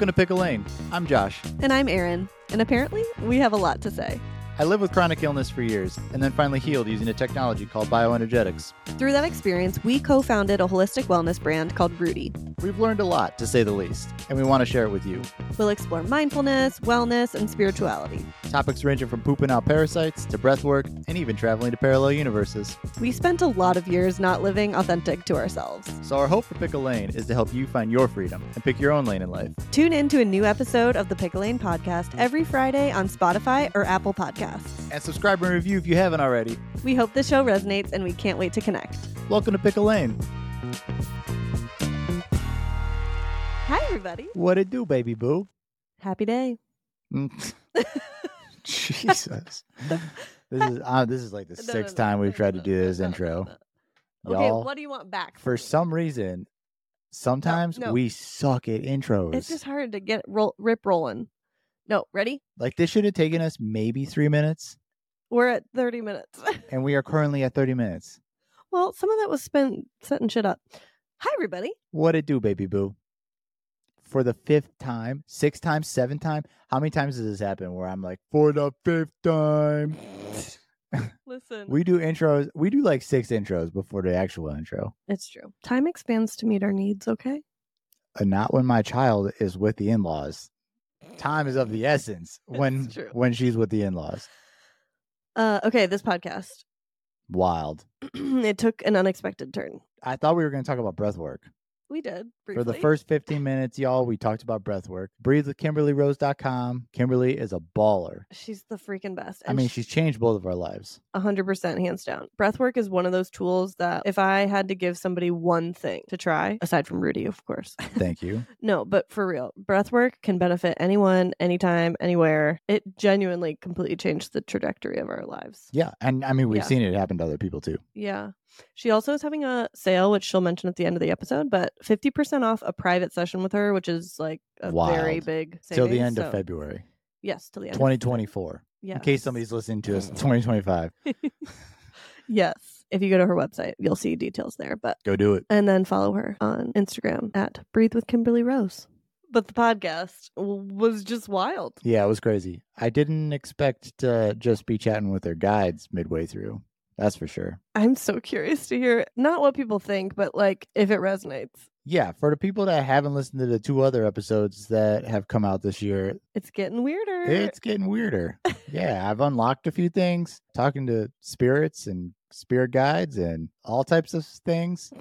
Welcome to Pick a Lane. I'm Josh. And I'm Erin. And apparently, we have a lot to say. I lived with chronic illness for years and then finally healed using a technology called bioenergetics. Through that experience, we co-founded a holistic wellness brand called Rudy. We've learned a lot, to say the least, and we want to share it with you. We'll explore mindfulness, wellness, and spirituality. Topics ranging from pooping out parasites to breathwork and even traveling to parallel universes. We spent a lot of years not living authentic to ourselves. So our hope for Pick a Lane is to help you find your freedom and pick your own lane in life. Tune in to a new episode of the Pick a Lane podcast every Friday on Spotify or Apple Podcasts. And subscribe and review if you haven't already. We hope the show resonates and we can't wait to connect. Welcome to Pick a Lane. Hi, everybody. What it do, baby boo? Happy day. Jesus. This is like the sixth time we've tried to do this intro. No. Okay, y'all, what do you want back? For some reason, sometimes we suck at intros. It's just hard to get rolling. No, ready? Like, this should have taken us maybe 3 minutes. We're at 30 minutes. And we are currently at 30 minutes. Well, some of that was spent setting shit up. Hi, everybody. What it do, baby boo? For the fifth time, sixth time, seventh time. How many times does this happen where I'm like, for the fifth time? Listen. We do intros. We do like six intros before the actual intro. It's true. Time expands to meet our needs, okay? And not when my child is with the in-laws. Time is of the essence when she's with the in-laws. Okay, this podcast. Wild. It took an unexpected turn. I thought we were going to talk about breathwork. We did, briefly. For the first 15 minutes, y'all, we talked about breathwork. BreatheWithKimberlyRose.com. Kimberly is a baller. She's the freaking best. And I mean, she's changed both of our lives. 100%, hands down. Breathwork is one of those tools that if I had to give somebody one thing to try, aside from Rudy, of course. Thank you. No, but for real, breathwork can benefit anyone, anytime, anywhere. It genuinely completely changed the trajectory of our lives. Yeah. And I mean, we've seen it happen to other people too. Yeah. She also is having a sale, which she'll mention at the end of the episode, but 50% off a private session with her, which is like a wild, very big savings. Till the end of February. Yes, till the end 2024. Of 2024. Yes. In case somebody's listening to us, 2025. Yes. If you go to her website, you'll see details there. But go do it. And then follow her on Instagram at BreatheWithKimberlyRose. But the podcast was just wild. Yeah, it was crazy. I didn't expect to just be chatting with her guides midway through. That's for sure. I'm so curious to hear not what people think, but like if it resonates. Yeah. For the people that haven't listened to the two other episodes that have come out this year. It's getting weirder. It's getting weirder. Yeah. I've unlocked a few things, talking to spirits and spirit guides and all types of things.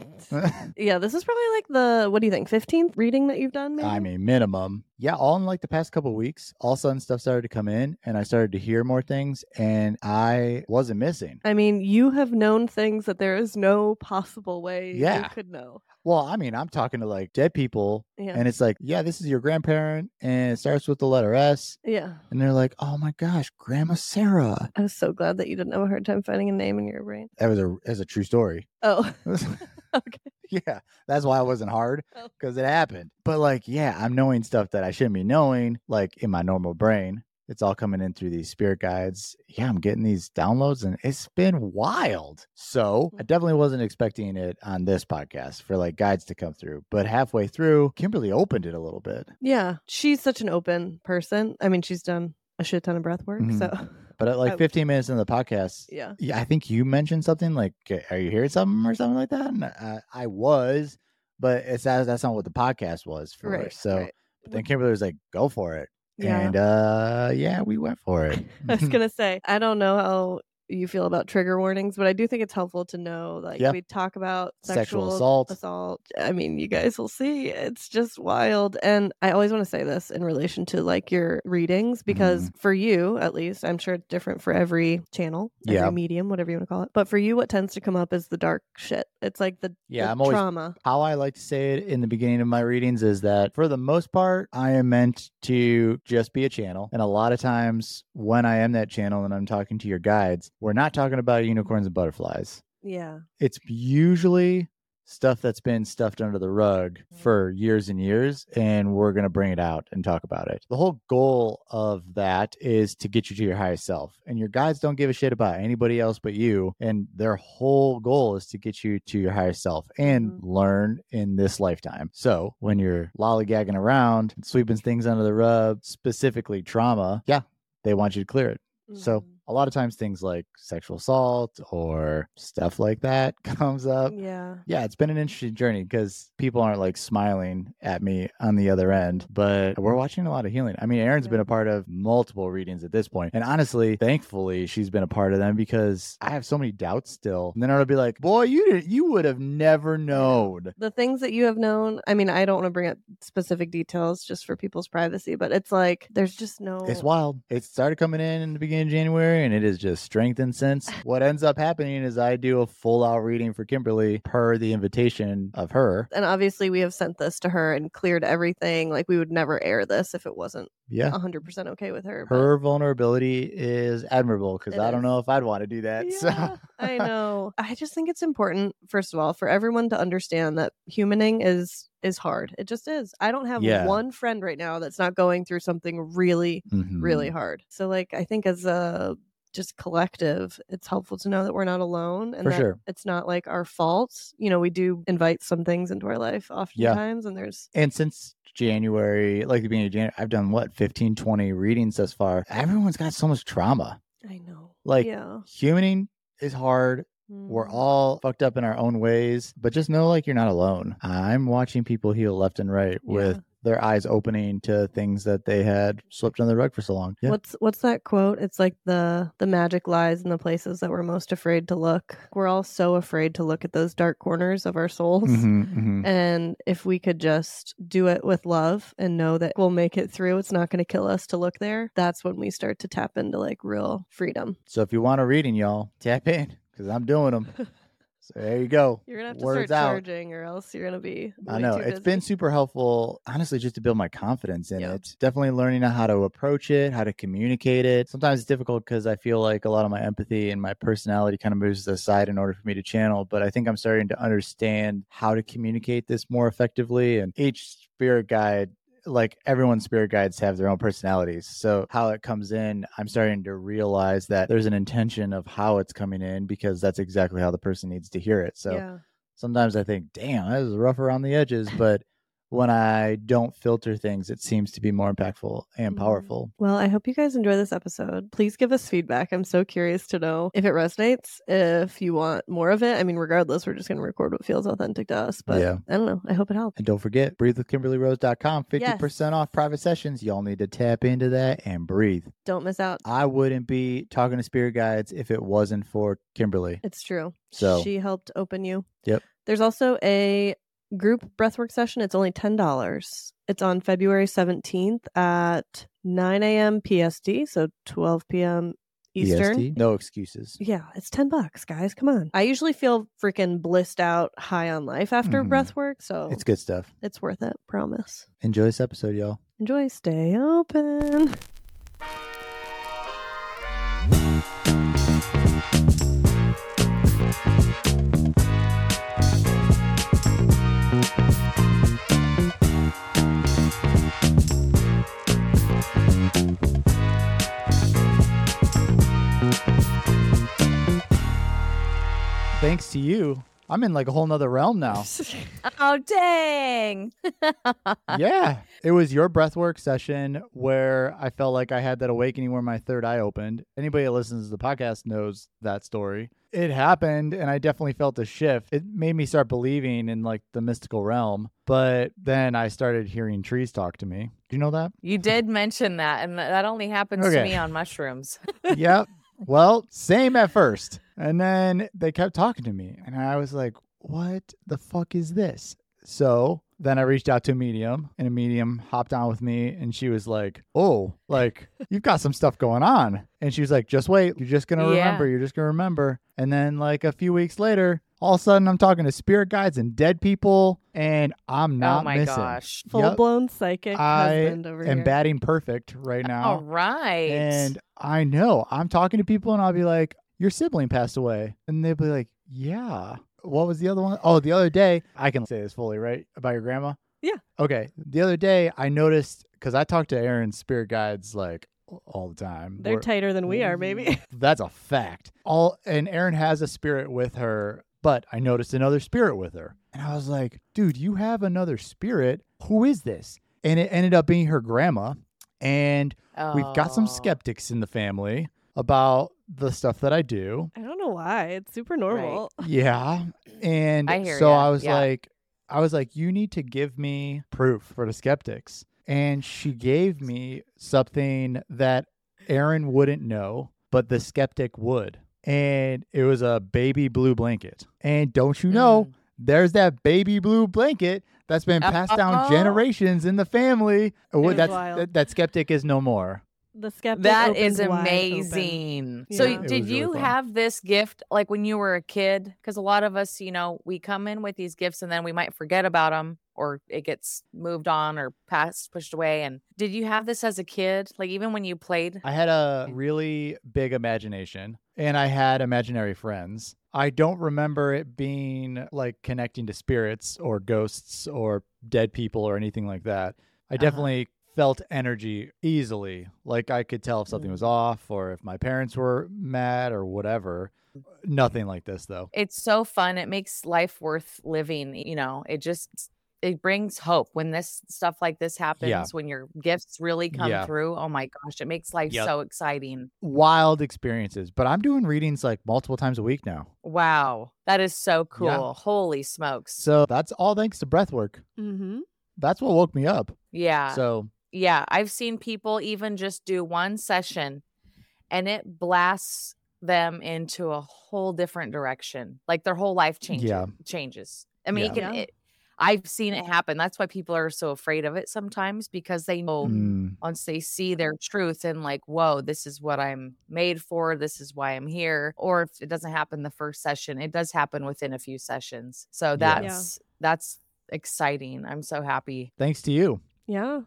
Yeah. This is probably like the, what do you think, 15th reading that you've done? Maybe? I mean, minimum. Yeah. All in like the past couple of weeks, all of a sudden stuff started to come in and I started to hear more things and I wasn't missing. I mean, you have known things that there is no possible way you could know. Well, I mean, I'm talking to like dead people and it's like, yeah, this is your grandparent and it starts with the letter S. Yeah. And they're like, oh my gosh, Grandma Sarah. I was so glad that you didn't have a hard time finding a name in your brain. That was a true story. Oh, okay. Yeah, that's why it wasn't hard, because it happened. But like, yeah, I'm knowing stuff that I shouldn't be knowing, like in my normal brain. It's all coming in through these spirit guides. Yeah, I'm getting these downloads and it's been wild. So I definitely wasn't expecting it on this podcast for like guides to come through. But halfway through, Kimberly opened it a little bit. Yeah, she's such an open person. I mean, she's done a shit ton of breath work. Mm-hmm. So. But at like 15 minutes into the podcast, yeah, I think you mentioned something like, are you hearing something or something like that? And I was, but that's not what the podcast was for. Right, so But then Kimberly was like, go for it. Yeah. And we went for it. I was going to say, I don't know how you feel about trigger warnings, but I do think it's helpful to know, like, we talk about sexual assault. I mean, you guys will see, it's just wild. And I always want to say this in relation to like your readings, because for you, at least, I'm sure it's different for every channel, every medium, whatever you want to call it. But for you, what tends to come up is the dark shit. It's like the trauma. How I like to say it in the beginning of my readings is that for the most part, I am meant to just be a channel. And a lot of times when I am that channel and I'm talking to your guides, we're not talking about unicorns and butterflies. Yeah. It's usually stuff that's been stuffed under the rug for years and years, and we're going to bring it out and talk about it. The whole goal of that is to get you to your highest self, and your guides don't give a shit about anybody else but you, and their whole goal is to get you to your higher self and learn in this lifetime. So when you're lollygagging around, sweeping things under the rug, specifically trauma, they want you to clear it. So a lot of times things like sexual assault or stuff like that comes up. Yeah, it's been an interesting journey because people aren't like smiling at me on the other end, but we're watching a lot of healing. I mean, Erin's been a part of multiple readings at this point. And honestly, thankfully, she's been a part of them because I have so many doubts still. And then I'll be like, boy, you would have never known. The things that you have known. I mean, I don't want to bring up specific details just for people's privacy, but it's like, there's just no... It's wild. It started coming in the beginning of January. And it is just strength and sense. What ends up happening is I do a full out reading for Kimberly per the invitation of her. And obviously we have sent this to her and cleared everything. Like we would never air this if it wasn't 100% okay with her. Her vulnerability is admirable because I don't know if I'd want to do that. So I know. I just think it's important, first of all, for everyone to understand that humaning is hard. It just is. I don't have one friend right now that's not going through something really, really hard. So like, I think as a just collective, it's helpful to know that we're not alone and it's not like our fault. You know, we do invite some things into our life oftentimes and there's... And since January, like the beginning of January, I've done 15, 20 readings thus far. Everyone's got so much trauma. I know. Like humaning is hard. We're all fucked up in our own ways, but just know like you're not alone. I'm watching people heal left and right with their eyes opening to things that they had swept under the rug for so long. Yeah. What's that quote? It's like the magic lies in the places that we're most afraid to look. We're all so afraid to look at those dark corners of our souls. And if we could just do it with love and know that we'll make it through, it's not going to kill us to look there. That's when we start to tap into like real freedom. So if you want a reading, y'all, tap in because I'm doing them. So there you go. You're going to have to start charging or else you're going to be really I know. It's been super helpful, honestly, just to build my confidence in it. Definitely learning how to approach it, how to communicate it. Sometimes it's difficult because I feel like a lot of my empathy and my personality kind of moves aside in order for me to channel. But I think I'm starting to understand how to communicate this more effectively. And each spirit guide, like everyone's spirit guides have their own personalities. So how it comes in, I'm starting to realize that there's an intention of how it's coming in because that's exactly how the person needs to hear it. So sometimes I think, damn, that was rough around the edges, but when I don't filter things, it seems to be more impactful and powerful. Well, I hope you guys enjoy this episode. Please give us feedback. I'm so curious to know if it resonates, if you want more of it. I mean, regardless, we're just going to record what feels authentic to us. But I don't know. I hope it helps. And don't forget, BreatheWithKimberlyRose.com, 50% off private sessions. Y'all need to tap into that and breathe. Don't miss out. I wouldn't be talking to spirit guides if it wasn't for Kimberly. It's true. So she helped open you. Yep. There's also a group breathwork session. It's only $10. It's on February 17th at 9 a.m. PST, so 12 p.m. Eastern. PST? No excuses. Yeah, it's $10, guys. Come on. I usually feel freaking blissed out, high on life after breathwork, so it's good stuff. It's worth it, promise. Enjoy this episode, y'all. Enjoy. Stay open. Thanks to you, I'm in like a whole nother realm now. Oh, dang. Yeah. It was your breathwork session where I felt like I had that awakening where my third eye opened. Anybody that listens to the podcast knows that story. It happened and I definitely felt a shift. It made me start believing in like the mystical realm. But then I started hearing trees talk to me. Do you know that? You did mention that. And that only happens to me on mushrooms. Yep. Well, same at first. And then they kept talking to me and I was like, what the fuck is this? So then I reached out to a medium and a medium hopped on with me and she was like, oh, like you've got some stuff going on. And she was like, just wait. You're just going to remember. You're just going to remember. And then like a few weeks later, all of a sudden I'm talking to spirit guides and dead people and I'm not missing. Oh my gosh. Full blown psychic husband over here. I am batting perfect right now. All right. And I know I'm talking to people and I'll be like, your sibling passed away. And they'd be like, Yeah. What was the other one? Oh, the other day, I can say this fully, right? About your grandma? Yeah. Okay. The other day, I noticed, because I talked to Erin's spirit guides like all the time. They're tighter than we are, maybe. That's a fact. And Erin has a spirit with her, but I noticed another spirit with her. And I was like, dude, you have another spirit. Who is this? And it ended up being her grandma. And we've got some skeptics in the family about the stuff that I do. I don't know why. It's super normal. Right. Yeah. And I was like, you need to give me proof for the skeptics. And she gave me something that Erin wouldn't know, but the skeptic would. And it was a baby blue blanket. And don't you know, there's that baby blue blanket that's been passed down generations in the family. That skeptic is no more. The skeptic that is amazing. Yeah. So did you really have this gift like when you were a kid? Because a lot of us, you know, we come in with these gifts and then we might forget about them or it gets moved on or pushed away. And did you have this as a kid? Like even when you played? I had a really big imagination and I had imaginary friends. I don't remember it being like connecting to spirits or ghosts or dead people or anything like that. I definitely felt energy easily. Like I could tell if something was off or if my parents were mad or whatever. Nothing like this though. It's so fun. It makes life worth living. You know, it brings hope when this stuff like this happens, when your gifts really come through. Oh my gosh. It makes life so exciting. Wild experiences, but I'm doing readings like multiple times a week now. Wow. That is so cool. Yeah. Holy smokes. So that's all thanks to breathwork. Mm-hmm. That's what woke me up. Yeah. Yeah, I've seen people even just do one session and it blasts them into a whole different direction. Like their whole life changes. I mean, I've seen it happen. That's why people are so afraid of it sometimes because they know once they see their truth and like, whoa, this is what I'm made for. This is why I'm here. Or if it doesn't happen the first session, it does happen within a few sessions. So that's exciting. I'm so happy. Thanks to you. Yeah.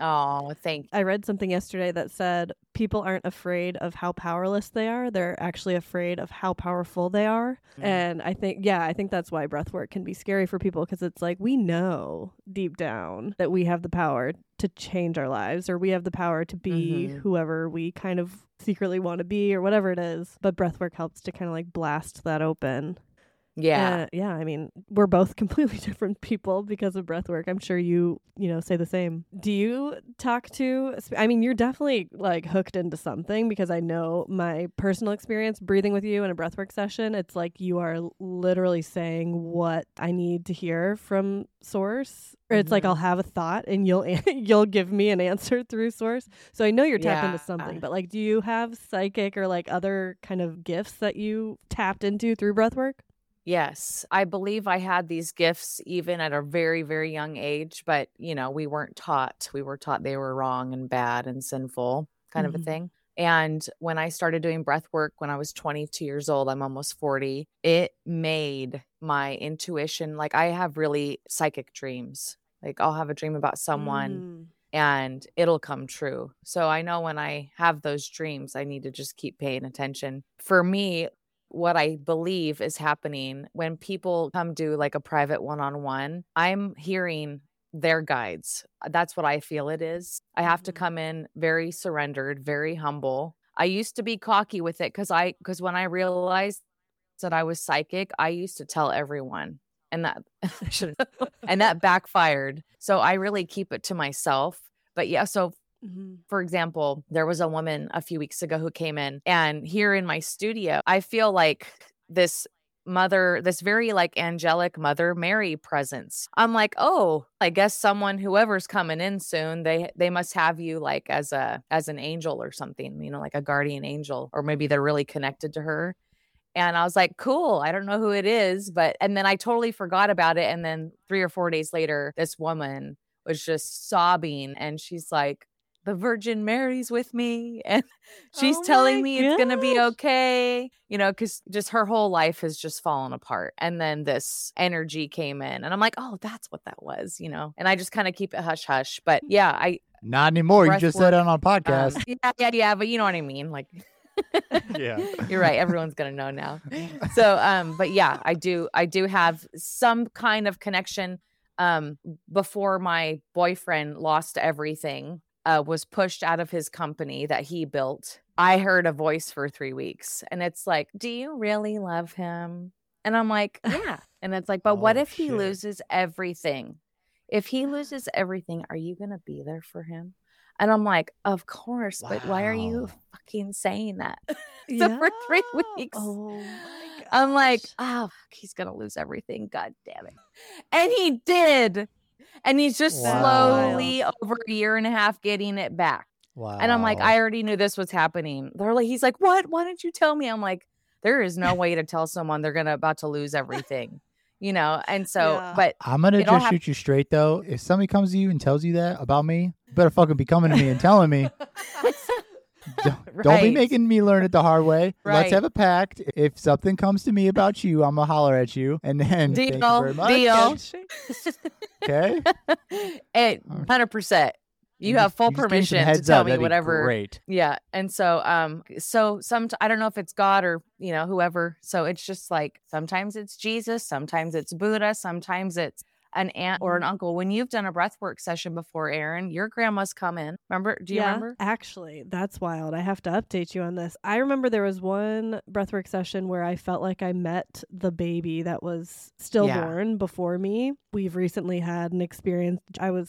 Oh, thank you. I read something yesterday that said people aren't afraid of how powerless they are. They're actually afraid of how powerful they are. Mm. And I think that's why breathwork can be scary for people because it's like we know deep down that we have the power to change our lives or we have the power to be whoever we kind of secretly want to be or whatever it is. But breathwork helps to kind of like blast that open. Yeah. I mean, we're both completely different people because of breathwork. I'm sure you say the same. Do you talk to, I mean, you're definitely like hooked into something because I know my personal experience breathing with you in a breathwork session. It's like you are literally saying what I need to hear from source. Or it's like I'll have a thought and you'll give me an answer through source. So I know you're tapped into something, but like, do you have psychic or like other kind of gifts that you tapped into through breathwork? Yes, I believe I had these gifts even at a very, very young age, but, you know, we weren't taught. We were taught they were wrong and bad and sinful kind of a thing. And when I started doing breath work when I was 22 years old, I'm almost 40, it made my intuition, like I have really psychic dreams. Like I'll have a dream about someone and it'll come true. So I know when I have those dreams, I need to just keep paying attention. For me, what I believe is happening when people come do like a private one-on-one, I'm hearing their guides. That's what I feel it is. I have to come in very surrendered, very humble. I used to be cocky with it because when I realized that I was psychic, I used to tell everyone and that and that backfired. So I really keep it to myself. But yeah, so for example, there was a woman a few weeks ago who came in and here in my studio, I feel like this mother, this very like angelic Mother Mary presence. I'm like, oh, I guess whoever's coming in soon, they must have you like as an angel or something, you know, like a guardian angel, or maybe they're really connected to her. And I was like, cool, I don't know who it is, and then I totally forgot about it. And then 3 or 4 days later, this woman was just sobbing and she's like, the Virgin Mary's with me and she's telling me it's going to be okay, you know, because just her whole life has just fallen apart. And then this energy came in and I'm like, oh, that's what that was, you know, and I just kind of keep it hush hush. But yeah, not anymore. You just said it on a podcast. But you know what I mean? Like Yeah. You're right. Everyone's going to know now. So, but yeah, I do have some kind of connection. Before my boyfriend lost everything, was pushed out of his company that he built, I heard a voice for 3 weeks and it's like, do you really love him? And I'm like, yeah. And it's like, but what if he loses everything? If he loses everything, are you going to be there for him? And I'm like, of course, but why are you fucking saying that? So for 3 weeks, I'm like, oh, fuck, he's going to lose everything. God damn it. And he did. And he's just slowly over a year and a half getting it back. Wow. And I'm like, I already knew this was happening. They're like, he's like, what? Why didn't you tell me? I'm like, there is no way to tell someone they're going to about to lose everything, you know? And so, but I'm going to just shoot you straight though. If somebody comes to you and tells you that about me, you better fucking be coming to me and telling me. Don't be making me learn it the hard way. Right. Let's have a pact. If something comes to me about you, I'm going to holler at you. And then deal, thank you very much. Deal. Okay. 100%. You have full permission to tell me whatever. Great. Yeah. And so, I don't know if it's God or, you know, whoever. So it's just like, sometimes it's Jesus. Sometimes it's Buddha. Sometimes it's an aunt or an uncle. When you've done a breathwork session before, Erin, your grandma's come in. Remember? Do you remember? Actually, that's wild. I have to update you on this. I remember there was one breathwork session where I felt like I met the baby that was stillborn before me. We've recently had an experience.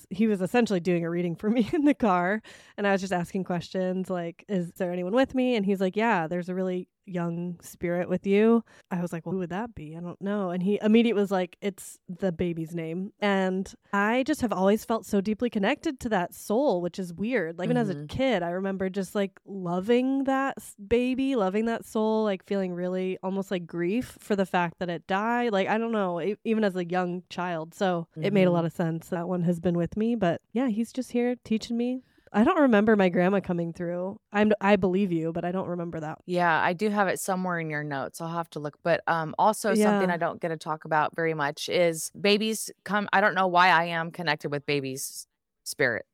He was essentially doing a reading for me in the car, and I was just asking questions like, is there anyone with me? And he's like, yeah, there's a really young spirit with you. I was like, well, who would that be? I don't know. And he immediately was like, it's the baby's name. And I just have always felt so deeply connected to that soul, which is weird. Like, even as a kid, I remember just like loving that baby, loving that soul, like feeling really almost like grief for the fact that it died. Like, I don't know, even as a young child. So it made a lot of sense. That one has been with me, but yeah, he's just here teaching me. I don't remember my grandma coming through. I believe you, but I don't remember that. Yeah, I do have it somewhere in your notes. I'll have to look. But also something I don't get to talk about very much is babies come. I don't know why I am connected with baby spirits.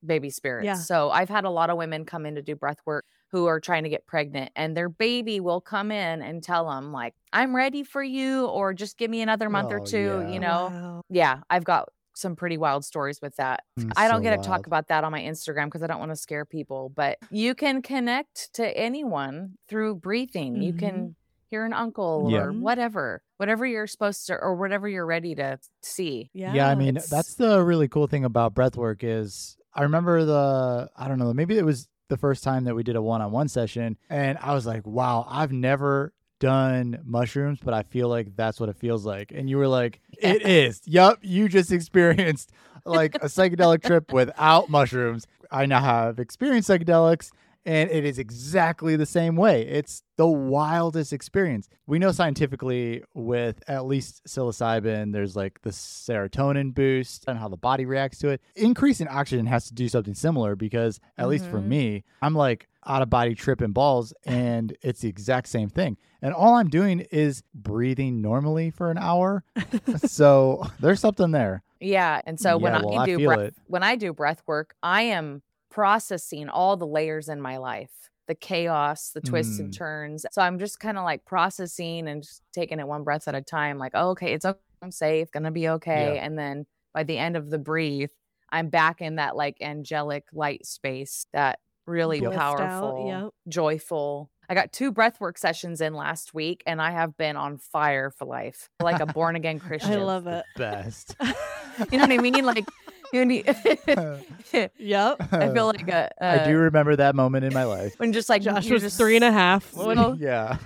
Yeah. So I've had a lot of women come in to do breath work who are trying to get pregnant, and their baby will come in and tell them like, I'm ready for you, or just give me another month or two, you know? Wow. Yeah, I've got some pretty wild stories with that. I don't get to talk about that on my Instagram because I don't want to scare people, but you can connect to anyone through breathing. You can hear an uncle or whatever you're supposed to, or whatever you're ready to see. Yeah. I mean, that's the really cool thing about breathwork is I remember I don't know, maybe it was the first time that we did a one-on-one session, and I was like, wow, I've never done mushrooms, but I feel like that's what it feels like. And you were like, it is. Yep. You just experienced like a psychedelic trip without mushrooms. I now have experienced psychedelics, and it is exactly the same way. It's the wildest experience. We know scientifically with at least psilocybin, there's like the serotonin boost and how the body reacts to it. Increase in oxygen has to do something similar, because at least for me, I'm like out of body tripping balls, and it's the exact same thing. And all I'm doing is breathing normally for an hour. So there's something there. Yeah. And so when I do breath work, I am processing all the layers in my life, the chaos, the twists and turns. So I'm just kind of like processing and just taking it one breath at a time. Like, oh, okay, it's okay. I'm safe, gonna be okay. Yeah. And then by the end of the breathe, I'm back in that like angelic light space, that really powerful, joyful. I got 2 breathwork sessions in last week, and I have been on fire for life, like a born again Christian. I love it. Best. You know what I mean? Like, yep. I feel like I do remember that moment in my life when just like Josh was 3.5. Little... Yeah.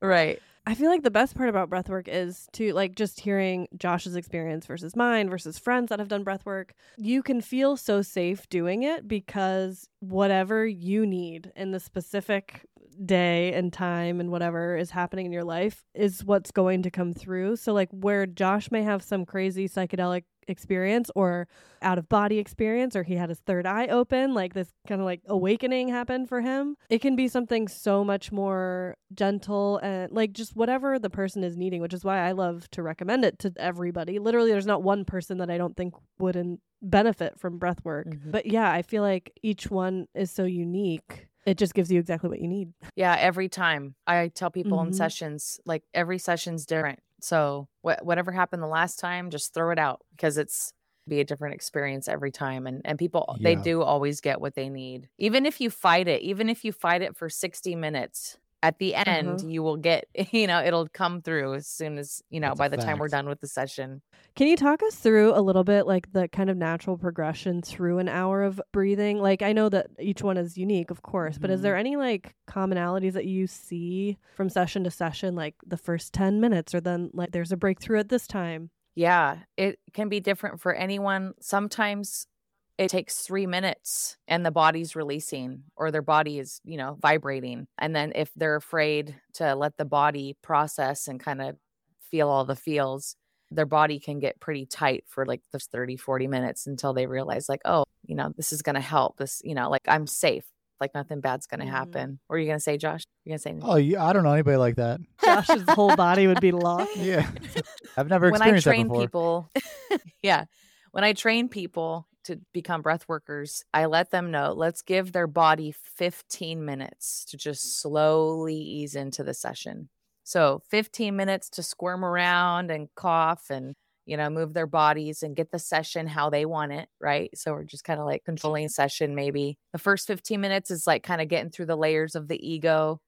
Right. I feel like the best part about breathwork is to like just hearing Josh's experience versus mine versus friends that have done breathwork. You can feel so safe doing it because whatever you need in the specific day and time and whatever is happening in your life is what's going to come through. So like where Josh may have some crazy psychedelic experience or out of body experience, or he had his third eye open, like this kind of like awakening happened for him, it can be something so much more gentle and like just whatever the person is needing, which is why I love to recommend it to everybody. Literally, there's not one person that I don't think wouldn't benefit from breath work. But yeah, I feel like each one is so unique. It just gives you exactly what you need. Yeah. Every time I tell people in sessions, like every session's different. So whatever happened the last time, just throw it out, because it's be a different experience every time. And people, they do always get what they need. Even if you fight it, for 60 minutes, at the end, you will get, it'll come through as soon as, by the time we're done with the session. Can you talk us through a little bit, like the kind of natural progression through an hour of breathing? Like, I know that each one is unique, of course, but is there any like commonalities that you see from session to session, like the first 10 minutes or then like there's a breakthrough at this time? Yeah, it can be different for anyone. Sometimes it takes 3 minutes and the body's releasing, or their body is, vibrating. And then if they're afraid to let the body process and kind of feel all the feels, their body can get pretty tight for like those 30, 40 minutes until they realize like, oh, this is going to help. This, like I'm safe. Like nothing bad's going to happen. What are you going to say, Josh? You're going to say anything? Oh, I don't know anybody like that. Josh's whole body would be locked. Yeah. I've never experienced that before. When I train people to become breath workers, I let them know, let's give their body 15 minutes to just slowly ease into the session. So 15 minutes to squirm around and cough and, move their bodies and get the session how they want it. Right. So we're just kind of like controlling session. Maybe the first 15 minutes is like kind of getting through the layers of the ego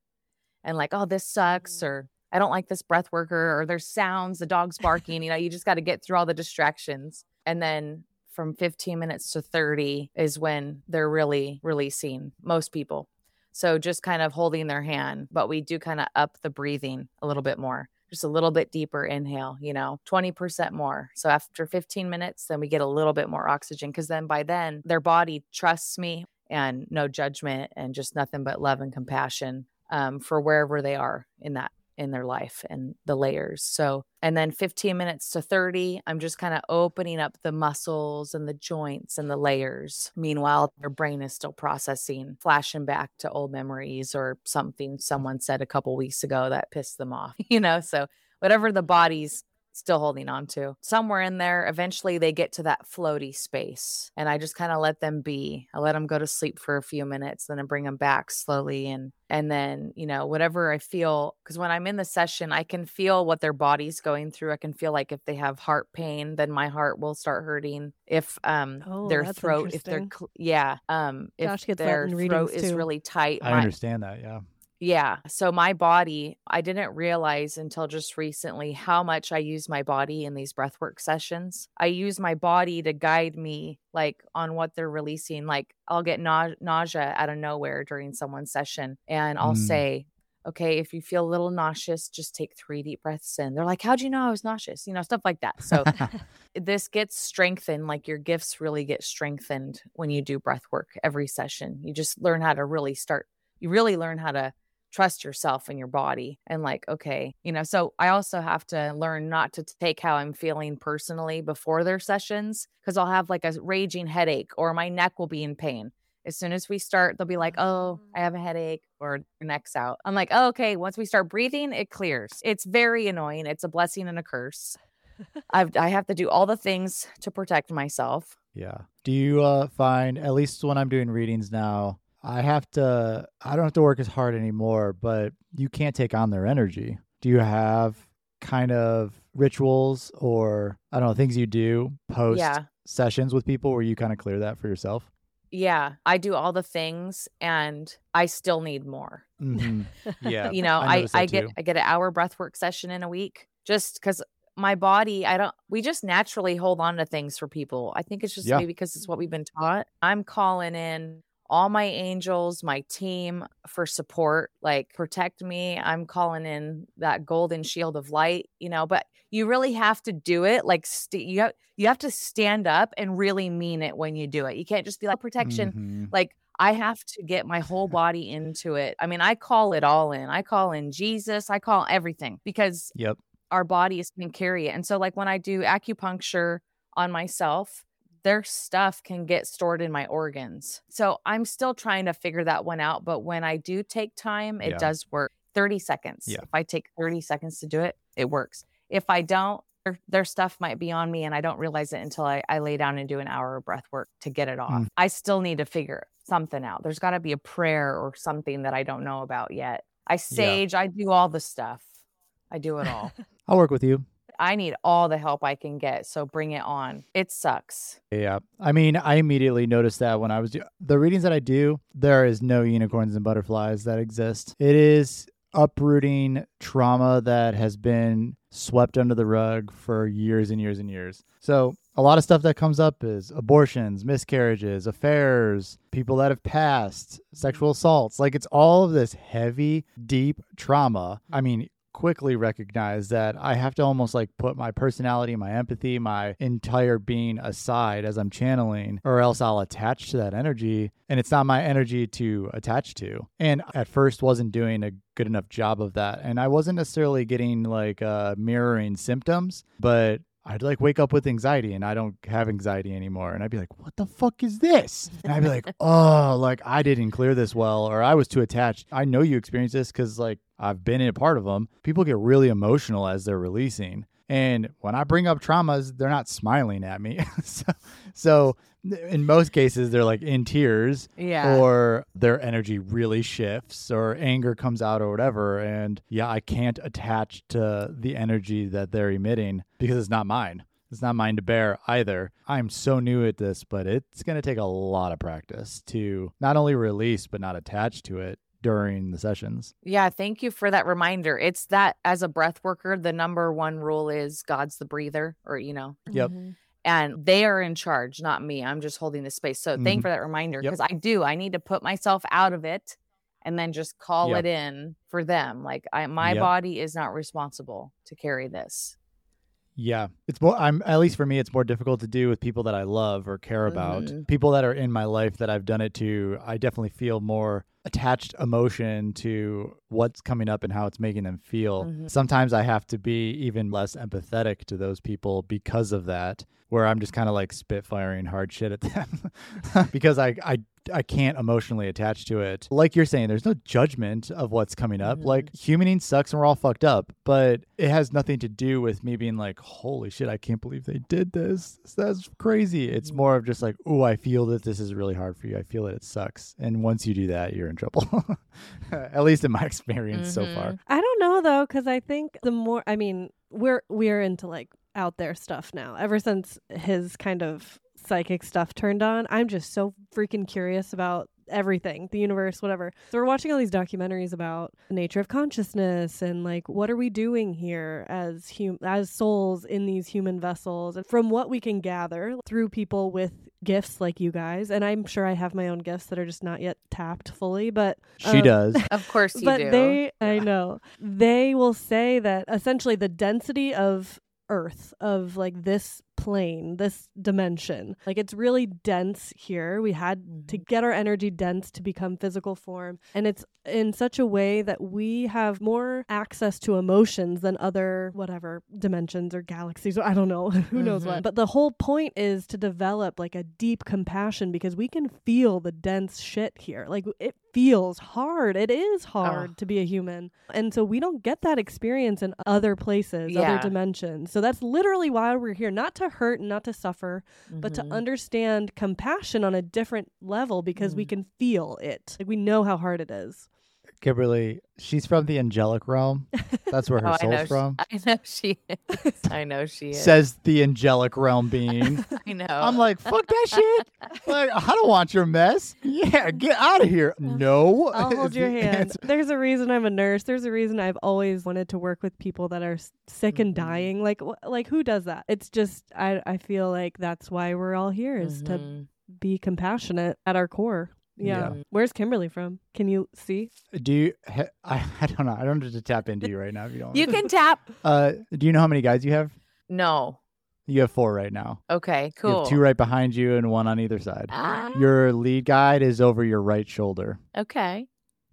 and like, oh, this sucks, or I don't like this breath worker, or there's sounds, the dog's barking, you just got to get through all the distractions. And then from 15 minutes to 30 is when they're really releasing, most people. So just kind of holding their hand, but we do kind of up the breathing a little bit more, just a little bit deeper inhale, 20% more. So after 15 minutes, then we get a little bit more oxygen, because then by then their body trusts me and no judgment and just nothing but love and compassion for wherever they are in their life and the layers. So, and then 15 minutes to 30, I'm just kind of opening up the muscles and the joints and the layers. Meanwhile, their brain is still processing, flashing back to old memories or something someone said a couple weeks ago that pissed them off, so whatever the body's still holding on to. Somewhere in there, eventually they get to that floaty space, and I just kind of let them be. I let them go to sleep for a few minutes, then I bring them back slowly. And then, whatever I feel, because when I'm in the session, I can feel what their body's going through. I can feel like if they have heart pain, then my heart will start hurting. If their throat, if they're, if their throat is really tight. I understand that. Yeah. Yeah. So my body, I didn't realize until just recently how much I use my body in these breathwork sessions. I use my body to guide me like on what they're releasing. Like I'll get nausea out of nowhere during someone's session, and I'll say, okay, if you feel a little nauseous, just take 3 deep breaths in. They're like, how'd you know I was nauseous? Stuff like that. So this gets strengthened. Like your gifts really get strengthened when you do breath work every session. You just learn how to really start. You really learn how to trust yourself and your body, and like, okay, so I also have to learn not to take how I'm feeling personally before their sessions, because I'll have like a raging headache or my neck will be in pain. As soon as we start, they'll be like, oh, I have a headache, or their neck's out. I'm like, oh, okay, once we start breathing, it clears. It's very annoying. It's a blessing and a curse. I have to do all the things to protect myself. Yeah. Do you find, at least when I'm doing readings now, I don't have to work as hard anymore, but you can't take on their energy. Do you have kind of rituals or, I don't know, things you do post sessions with people where you kind of clear that for yourself? Yeah, I do all the things and I still need more. Mm-hmm. Yeah. I get an hour breathwork session in a week, just because my body, we just naturally hold on to things for people. I think it's just maybe because it's what we've been taught. I'm calling in all my angels, my team for support, like protect me. I'm calling in that golden shield of light, but you really have to do it. Like you have to stand up and really mean it when you do it. You can't just be like protection. Mm-hmm. Like I have to get my whole body into it. I mean, I call it all in. I call in Jesus. I call everything, because our bodies can carry it. And so like when I do acupuncture on myself, their stuff can get stored in my organs. So I'm still trying to figure that one out. But when I do take time, it does work. 30 seconds. Yeah. If I take 30 seconds to do it, it works. If I don't, their stuff might be on me and I don't realize it until I lay down and do an hour of breath work to get it off. I still need to figure something out. There's got to be a prayer or something that I don't know about yet. I sage, I do all the stuff. I do it all. I'll work with you. I need all the help I can get. So bring it on. It sucks. Yeah. I mean, I immediately noticed that when I was the readings that I do, there is no unicorns and butterflies that exist. It is uprooting trauma that has been swept under the rug for years and years and years. So a lot of stuff that comes up is abortions, miscarriages, affairs, people that have passed, sexual assaults. Like it's all of this heavy, deep trauma. I mean, quickly recognize that I have to almost like put my personality, my empathy, my entire being aside as I'm channeling, or else I'll attach to that energy and it's not my energy to attach to. And at first wasn't doing a good enough job of that. And I wasn't necessarily getting like mirroring symptoms, but I'd like wake up with anxiety and I don't have anxiety anymore. And I'd be like, what the fuck is this? And I'd be like, oh, like I didn't clear this well, or I was too attached. I know you experience this because like I've been in a part of them. People get really emotional as they're releasing. And when I bring up traumas, they're not smiling at me. So in most cases, they're like in tears or their energy really shifts or anger comes out or whatever. And yeah, I can't attach to the energy that they're emitting because it's not mine. It's not mine to bear either. I'm so new at this, but it's going to take a lot of practice to not only release, but not attach to it during the sessions. Yeah, thank you for that reminder. It's that as a breath worker, the number one rule is God's the breather, or, you know. Yep. Mm-hmm. And they are in charge, not me. I'm just holding the space. So thank you for that reminder, because I do. I need to put myself out of it and then just call it in for them. Like my body is not responsible to carry this. Yeah, it's more. At least for me, it's more difficult to do with people that I love or care about. People that are in my life that I've done it to, I definitely feel more attached emotion to what's coming up and how it's making them feel. Sometimes I have to be even less empathetic to those people because of that, where I'm just kind of like spitfiring hard shit at them because I can't emotionally attach to it. Like you're saying, there's no judgment of what's coming up. Like humaning sucks and we're all fucked up, but it has nothing to do with me being like, holy shit, I can't believe they did this. That's crazy. It's more of just like, oh, I feel that this is really hard for you. I feel that it sucks. And once you do that, you're in trouble, at least in my experience so far. I don't know though, because I think the more, I mean, we're into like out there stuff now ever since his kind of psychic stuff turned on. I'm just so freaking curious about everything, the universe, whatever. So we're watching all these documentaries about the nature of consciousness and like, what are we doing here as souls in these human vessels? And from what we can gather through people with gifts like you guys, and I'm sure I have my own gifts that are just not yet tapped fully, but she does. Of course you but do. But I know, they will say that essentially the density of Earth, of like this plane, this dimension, like it's really dense here. We had to get our energy dense to become physical form, and it's in such a way that we have more access to emotions than other whatever dimensions or galaxies, I don't know who knows what. But the whole point is to develop like a deep compassion, because we can feel the dense shit here. Like it feels hard. It is hard to be a human. And so we don't get that experience in other places, other dimensions. So that's literally why we're here, not to hurt and not to suffer, but to understand compassion on a different level, because we can feel it. Like we know how hard it is. Kimberly, she's from the angelic realm. That's where her soul's from. I know she is. Says the angelic realm being. I know. I'm like, fuck that shit. Like, I don't want your mess. Yeah, get out of here. No. I'll hold your hand. Answer. There's a reason I'm a nurse. There's a reason I've always wanted to work with people that are sick and dying. Like who does that? It's just, I feel like that's why we're all here, is to be compassionate at our core. Yeah. Where's Kimberly from? Can you see? Do you? I don't know. I don't need to tap into you right now if you don't. You can tap. Do you know how many guys you have? No. You have 4 right now. Okay, cool. You have 2 right behind you and 1 on either side. Your lead guide is over your right shoulder. Okay.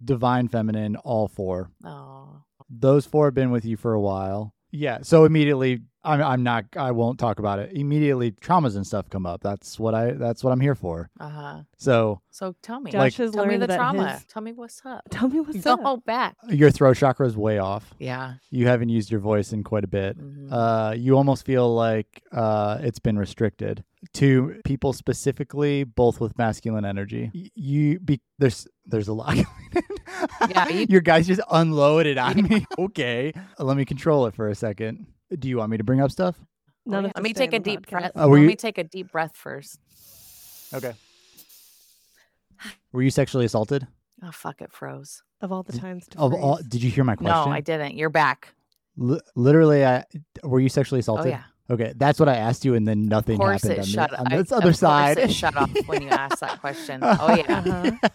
Divine feminine, all 4. Oh. Those 4 have been with you for a while. Yeah. So immediately I won't talk about it. Immediately traumas and stuff come up. That's what I'm here for. Uh-huh. So tell me. Josh has tell me the trauma. Tell me what's up. Tell me what's up. Don't hold back. Your throat chakra is way off. Yeah. You haven't used your voice in quite a bit. Mm-hmm. You almost feel like it's been restricted to people specifically, both with masculine energy. There's a lot. Yeah, your guys just unloaded on me. Okay. Let me control it for a second. Do you want me to bring up stuff? No. Let me take a deep breath. Let me take a deep breath first. Okay. Were you sexually assaulted? Oh, fuck. It froze. Of all the times to freeze. Did you hear my question? No, I didn't. You're back. Were you sexually assaulted? Oh, yeah. Okay, that's what I asked you, and then nothing happened on this other side. It shut off when you asked that question. Oh, yeah. Uh-huh.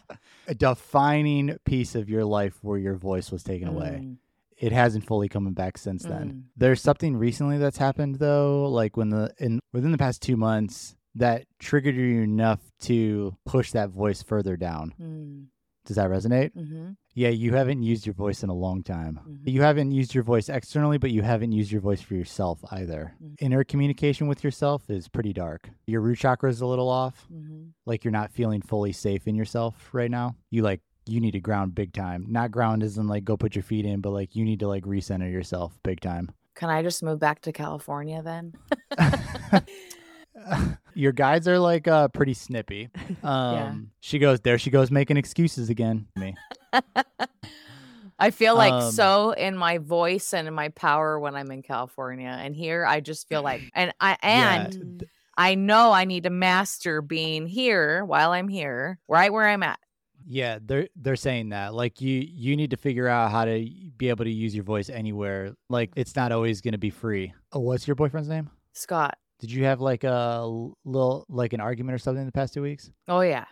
A defining piece of your life where your voice was taken away. It hasn't fully come back since then. There's something recently that's happened, though, like within the past 2 months that triggered you enough to push that voice further down. Does that resonate? Mm-hmm. Yeah, you haven't used your voice in a long time. Mm-hmm. You haven't used your voice externally, but you haven't used your voice for yourself either. Mm-hmm. Inner communication with yourself is pretty dark. Your root chakra is a little off. Mm-hmm. Like you're not feeling fully safe in yourself right now. You need to ground big time. Not ground isn't like go put your feet in, but like you need to like recenter yourself big time. Can I just move back to California then? Your guides are like pretty snippy. Yeah. There she goes making excuses again. Me. I feel like so in my voice and in my power when I'm in California, and here I just feel like and yeah. I know I need to master being here while I'm here, right where I'm at. Yeah, they're saying that like you need to figure out how to be able to use your voice anywhere. Like it's not always going to be free. Oh, what's your boyfriend's name? Scott. Did you have like a little like an argument or something in the past 2 weeks? Oh yeah.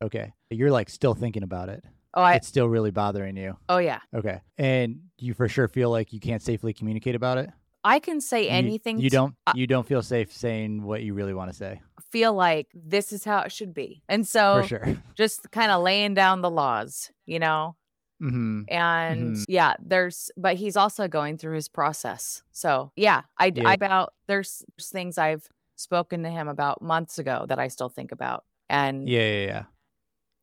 Okay, you're like still thinking about it. Oh, it's still really bothering you. Oh yeah. Okay, and you for sure feel like you can't safely communicate about it. I can say anything. You don't feel safe saying what you really want to say. Feel like this is how it should be, and so for sure, just kind of laying down the laws, you know. Mm-hmm. And yeah, but he's also going through his process. So yeah, there's things I've spoken to him about months ago that I still think about. And yeah.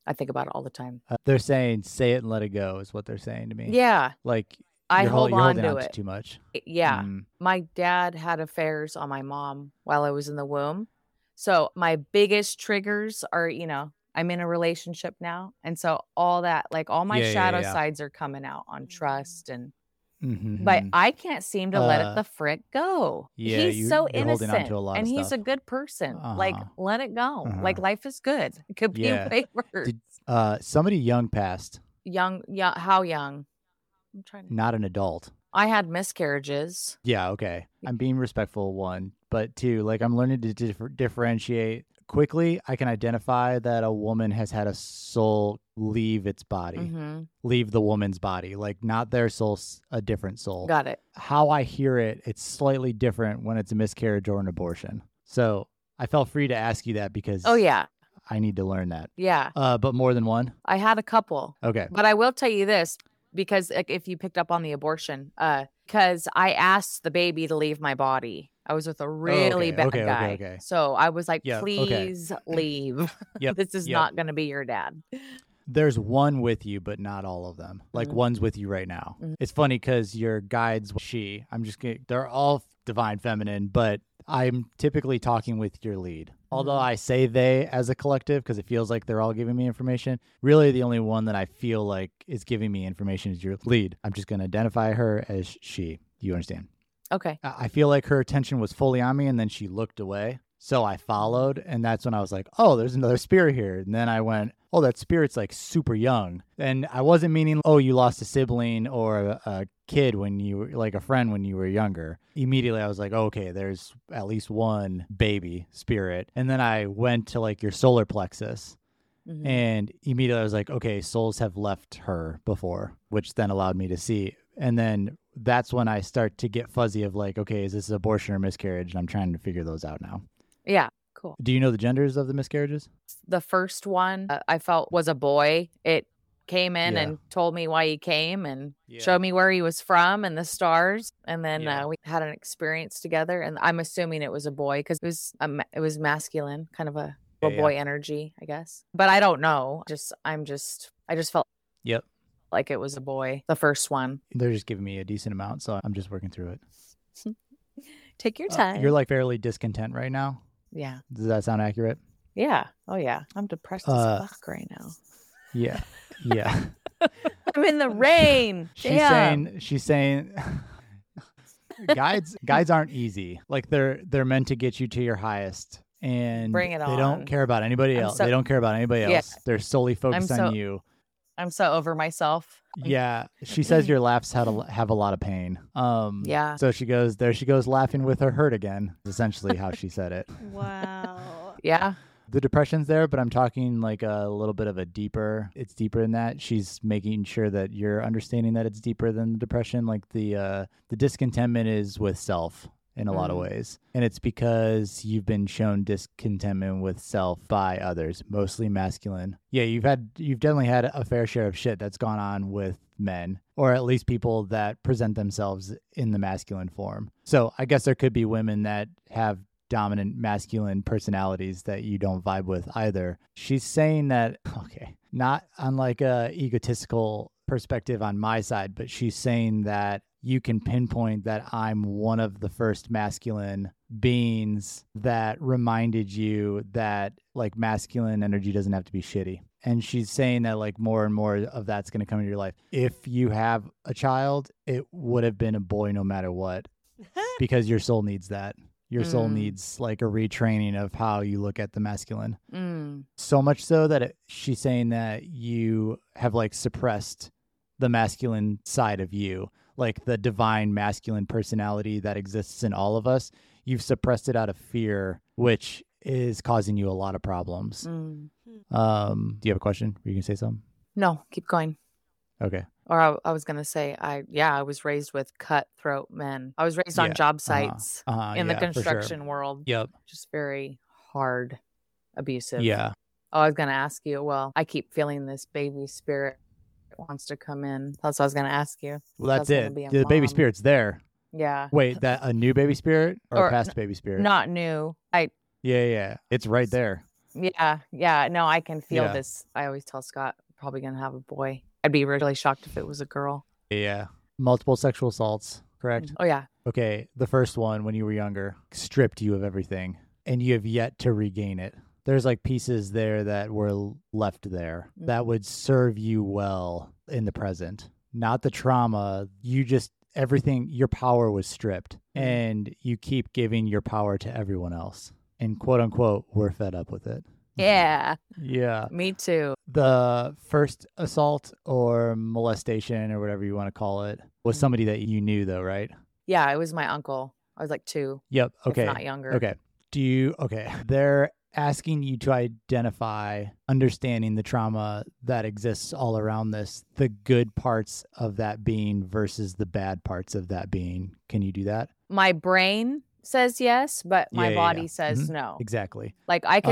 I think about it all the time. They're saying, say it and let it go is what they're saying to me. Yeah. Like I hold on to it too much. Yeah. My dad had affairs on my mom while I was in the womb. So my biggest triggers are, you know, I'm in a relationship now. And so all that, like all my shadow sides are coming out on trust. And but I can't seem to let it the frick go. Yeah, he's so innocent and he's a good person. Uh-huh. Like, let it go. Uh-huh. Like life is good. It could be way worse. Somebody young passed. Young. How young? I'm trying to... Not an adult. I had miscarriages. Yeah. Okay. I'm being respectful. One, but two, like I'm learning to differentiate. Quickly, I can identify that a woman has had a soul leave its body, leave the woman's body, like not their soul, a different soul. Got it. How I hear it, it's slightly different when it's a miscarriage or an abortion. So I felt free to ask you that because I need to learn that. Yeah. But more than one? I had a couple. Okay. But I will tell you this, because if you picked up on the abortion, because I asked the baby to leave my body. I was with a really bad guy. Okay. So I was like, please leave. This is not going to be your dad. There's one with you, but not all of them. Like one's with you right now. Mm-hmm. It's funny because your guides, they're all divine feminine, but I'm typically talking with your lead. Although I say they as a collective because it feels like they're all giving me information. Really, the only one that I feel like is giving me information is your lead. I'm just going to identify her as she. You understand? Okay. I feel like her attention was fully on me and then she looked away. So I followed and that's when I was like, oh, there's another spirit here. And then I went, oh, that spirit's like super young. And I wasn't meaning, oh, you lost a sibling or a kid when you were like a friend when you were younger. Immediately I was like, oh, okay, there's at least one baby spirit. And then I went to like your solar plexus. Mm-hmm. And immediately I was like, okay, souls have left her before, which then allowed me to see. And then that's when I start to get fuzzy of like, okay, is this abortion or miscarriage? And I'm trying to figure those out now. Yeah, cool. Do you know the genders of the miscarriages? The first one I felt was a boy. It came in and told me why he came and showed me where he was from and the stars. And then we had an experience together. And I'm assuming it was a boy because it was masculine, kind of a boy energy, I guess. But I don't know. I just felt like it was a boy, the first one. They're just giving me a decent amount, so I'm just working through it. Take your time. You're like fairly discontent right now. Yeah. Does that sound accurate? Yeah. Oh, yeah. I'm depressed as fuck right now. Yeah. Yeah. I'm in the rain. She's saying guides aren't easy. Like they're meant to get you to your highest and bring it on. They don't care about anybody else. They don't care about anybody else. They're solely focused on you. I'm so over myself. Yeah. She says your laughs have a lot of pain. Yeah. So she goes laughing with her hurt again, is essentially how she said it. Wow. Yeah. The depression's there, but I'm talking like a little bit of a deeper. It's deeper than that. She's making sure that you're understanding that it's deeper than the depression. Like the discontentment is with self in a lot of ways. And it's because you've been shown discontentment with self by others, mostly masculine. Yeah, you've definitely had a fair share of shit that's gone on with men, or at least people that present themselves in the masculine form. So I guess there could be women that have dominant masculine personalities that you don't vibe with either. She's saying that, okay, not unlike a egotistical perspective on my side, but she's saying that you can pinpoint that I'm one of the first masculine beings that reminded you that like masculine energy doesn't have to be shitty. And she's saying that like more and more of that's going to come into your life. If you have a child, it would have been a boy no matter what, because your soul needs that. Your soul needs like a retraining of how you look at the masculine. So much so that she's saying that you have like suppressed the masculine side of you, like the divine masculine personality that exists in all of us. You've suppressed it out of fear, which is causing you a lot of problems. Do you have a question? Were you going to say something? No, keep going. Okay. Or I was going to say, I was raised with cutthroat men. I was raised on job sites in the construction world. Yep. Just very hard, abusive. Yeah. I was going to ask you, well, I keep feeling this baby spirit wants to come in. That's what I was going to ask you. Well, that's it. The baby spirit's there. Yeah. Wait, that a new baby spirit or a past baby spirit? Not new. Yeah. It's right there. Yeah. Yeah. No, I can feel this. I always tell Scott, probably going to have a boy. I'd be really shocked if it was a girl. Yeah. Multiple sexual assaults, correct? Oh, yeah. Okay. The first one, when you were younger, stripped you of everything, and you have yet to regain it. There's like pieces there that were left there that would serve you well in the present. Not the trauma. You just, everything, your power was stripped, and you keep giving your power to everyone else. And quote unquote, we're fed up with it. Yeah. Yeah. Me too. The first assault or molestation or whatever you want to call it was somebody that you knew though, right? Yeah, it was my uncle. I was like 2. Yep. Okay. If not younger. Okay. They're asking you to identify, understanding the trauma that exists all around this, the good parts of that being versus the bad parts of that being. Can you do that? My brain says yes, but my body says no. Exactly. Like I can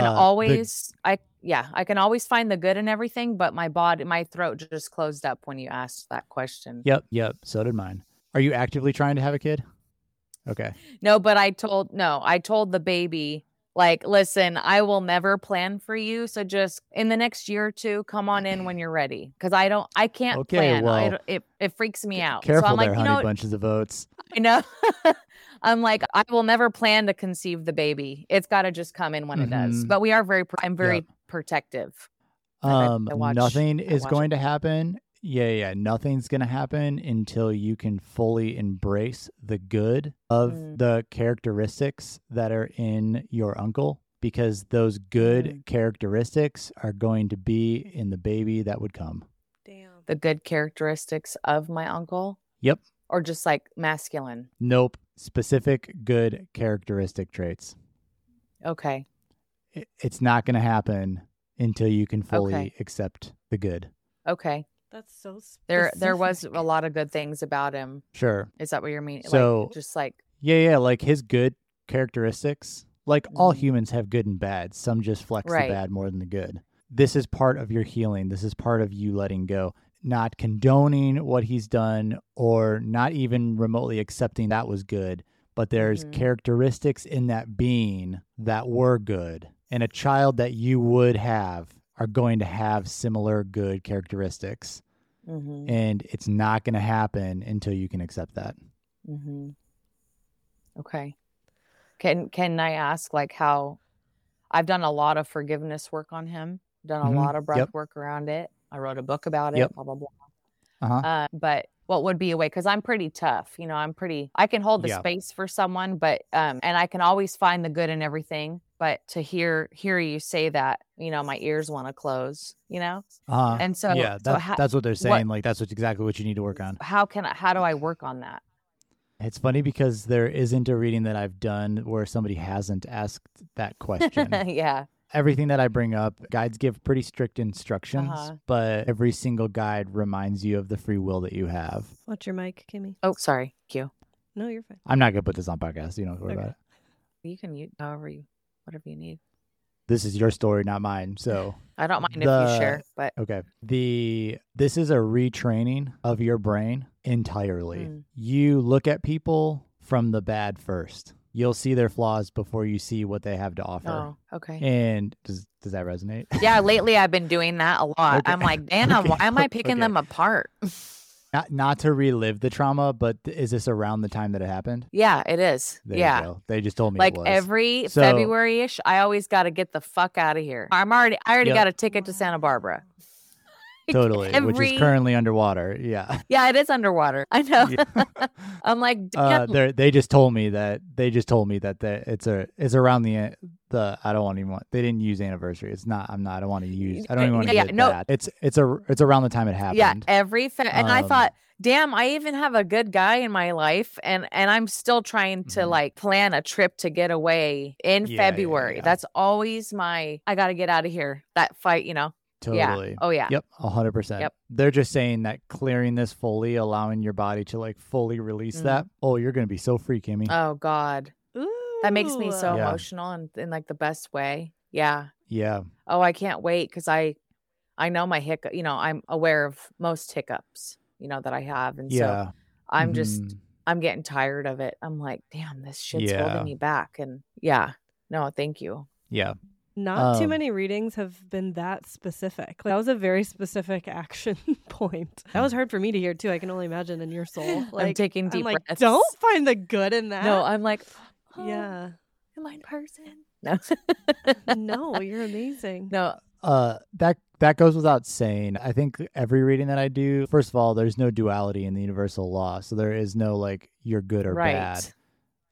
I can always find the good in everything, but my throat just closed up when you asked that question. Yep. So did mine. Are you actively trying to have a kid? Okay. No, but I told the baby, like, listen, I will never plan for you. So just in the next year or two, come on in when you're ready. Cause I can't plan. Well, it freaks me out. Careful so I'm there, like, honey, bunches of oats. I know. I'm like, I will never plan to conceive the baby. It's got to just come in when it does. But I'm very protective. Nothing is going to happen. Yeah. Nothing's going to happen until you can fully embrace the good of the characteristics that are in your uncle, because those good characteristics are going to be in the baby that would come. Damn. The good characteristics of my uncle? Yep. Or just like masculine? Nope. Specific good characteristic traits. Okay. It's not going to happen until you can fully accept the good. Okay. That's so specific. There was a lot of good things about him. Sure. Is that what you're meaning? So like, just like. Yeah. Like his good characteristics. Like all humans have good and bad. Some just flex the bad more than the good. this is part of your healing. This is part of you letting go, not condoning what he's done or not even remotely accepting that was good. But there's characteristics in that being that were good. And a child that you would have are going to have similar good characteristics. Mm-hmm. And it's not going to happen until you can accept that. Mm-hmm. Okay. Can I ask, like, how I've done a lot of forgiveness work on him, done a lot of breath work around it. I wrote a book about it, blah, blah, blah. Uh-huh. But what would be a way? Because I'm pretty tough. You know, I can hold the space for someone, but, and I can always find the good in everything. But to hear you say that, you know, my ears want to close, you know? And so, that's what they're saying. That's exactly what you need to work on. How do I work on that? It's funny because there isn't a reading that I've done where somebody hasn't asked that question. Yeah. Everything that I bring up, guides give pretty strict instructions, but every single guide reminds you of the free will that you have. Watch your mic, Kimmy. Oh, sorry. Q. No, you're fine. I'm not going to put this on podcast. You don't have to worry about it. You can mute whatever you need. This is your story, not mine. So I don't mind if you share, but okay. This is a retraining of your brain entirely. You look at people from the bad first. You'll see their flaws before you see what they have to offer. Oh, okay. And does that resonate? Yeah, lately I've been doing that a lot. Okay. I'm like, damn, why am I picking them apart? Not to relive the trauma, but is this around the time that it happened? Yeah, it is. There you go. They just told me it was. Like every February-ish, I always got to get the fuck out of here. I already got a ticket to Santa Barbara. Totally, which is currently underwater. Yeah. Yeah, it is underwater. I know. Yeah. I'm like, they just told me that it's around the I don't want to even want. They didn't use anniversary. It's not. I'm not. I don't want to use. I don't even want to get that. It's around the time it happened. Yeah. And I thought, damn, I even have a good guy in my life, and I'm still trying to like plan a trip to get away in February. Yeah. That's always I got to get out of here. That fight, you know. Totally. Yeah. Oh, yeah. Yep. 100%. Yep. They're just saying that clearing this fully, allowing your body to like fully release that. Oh, you're going to be so free, Kimmy. Oh, God. Ooh. That makes me so emotional and in like the best way. Yeah. Yeah. Oh, I can't wait because I know my hiccup. You know, I'm aware of most hiccups, you know, that I have. And so I'm just, I'm getting tired of it. I'm like, damn, this shit's holding me back. And no, thank you. Yeah. Not too many readings have been that specific. Like, that was a very specific action point. That was hard for me to hear, too. I can only imagine in your soul. Like, I'm taking deep breaths. Don't find the good in that. No, I'm like, am I in person? No. No, you're amazing. No. That goes without saying. I think every reading that I do, first of all, there's no duality in the universal law. So there is no, like, you're good or bad.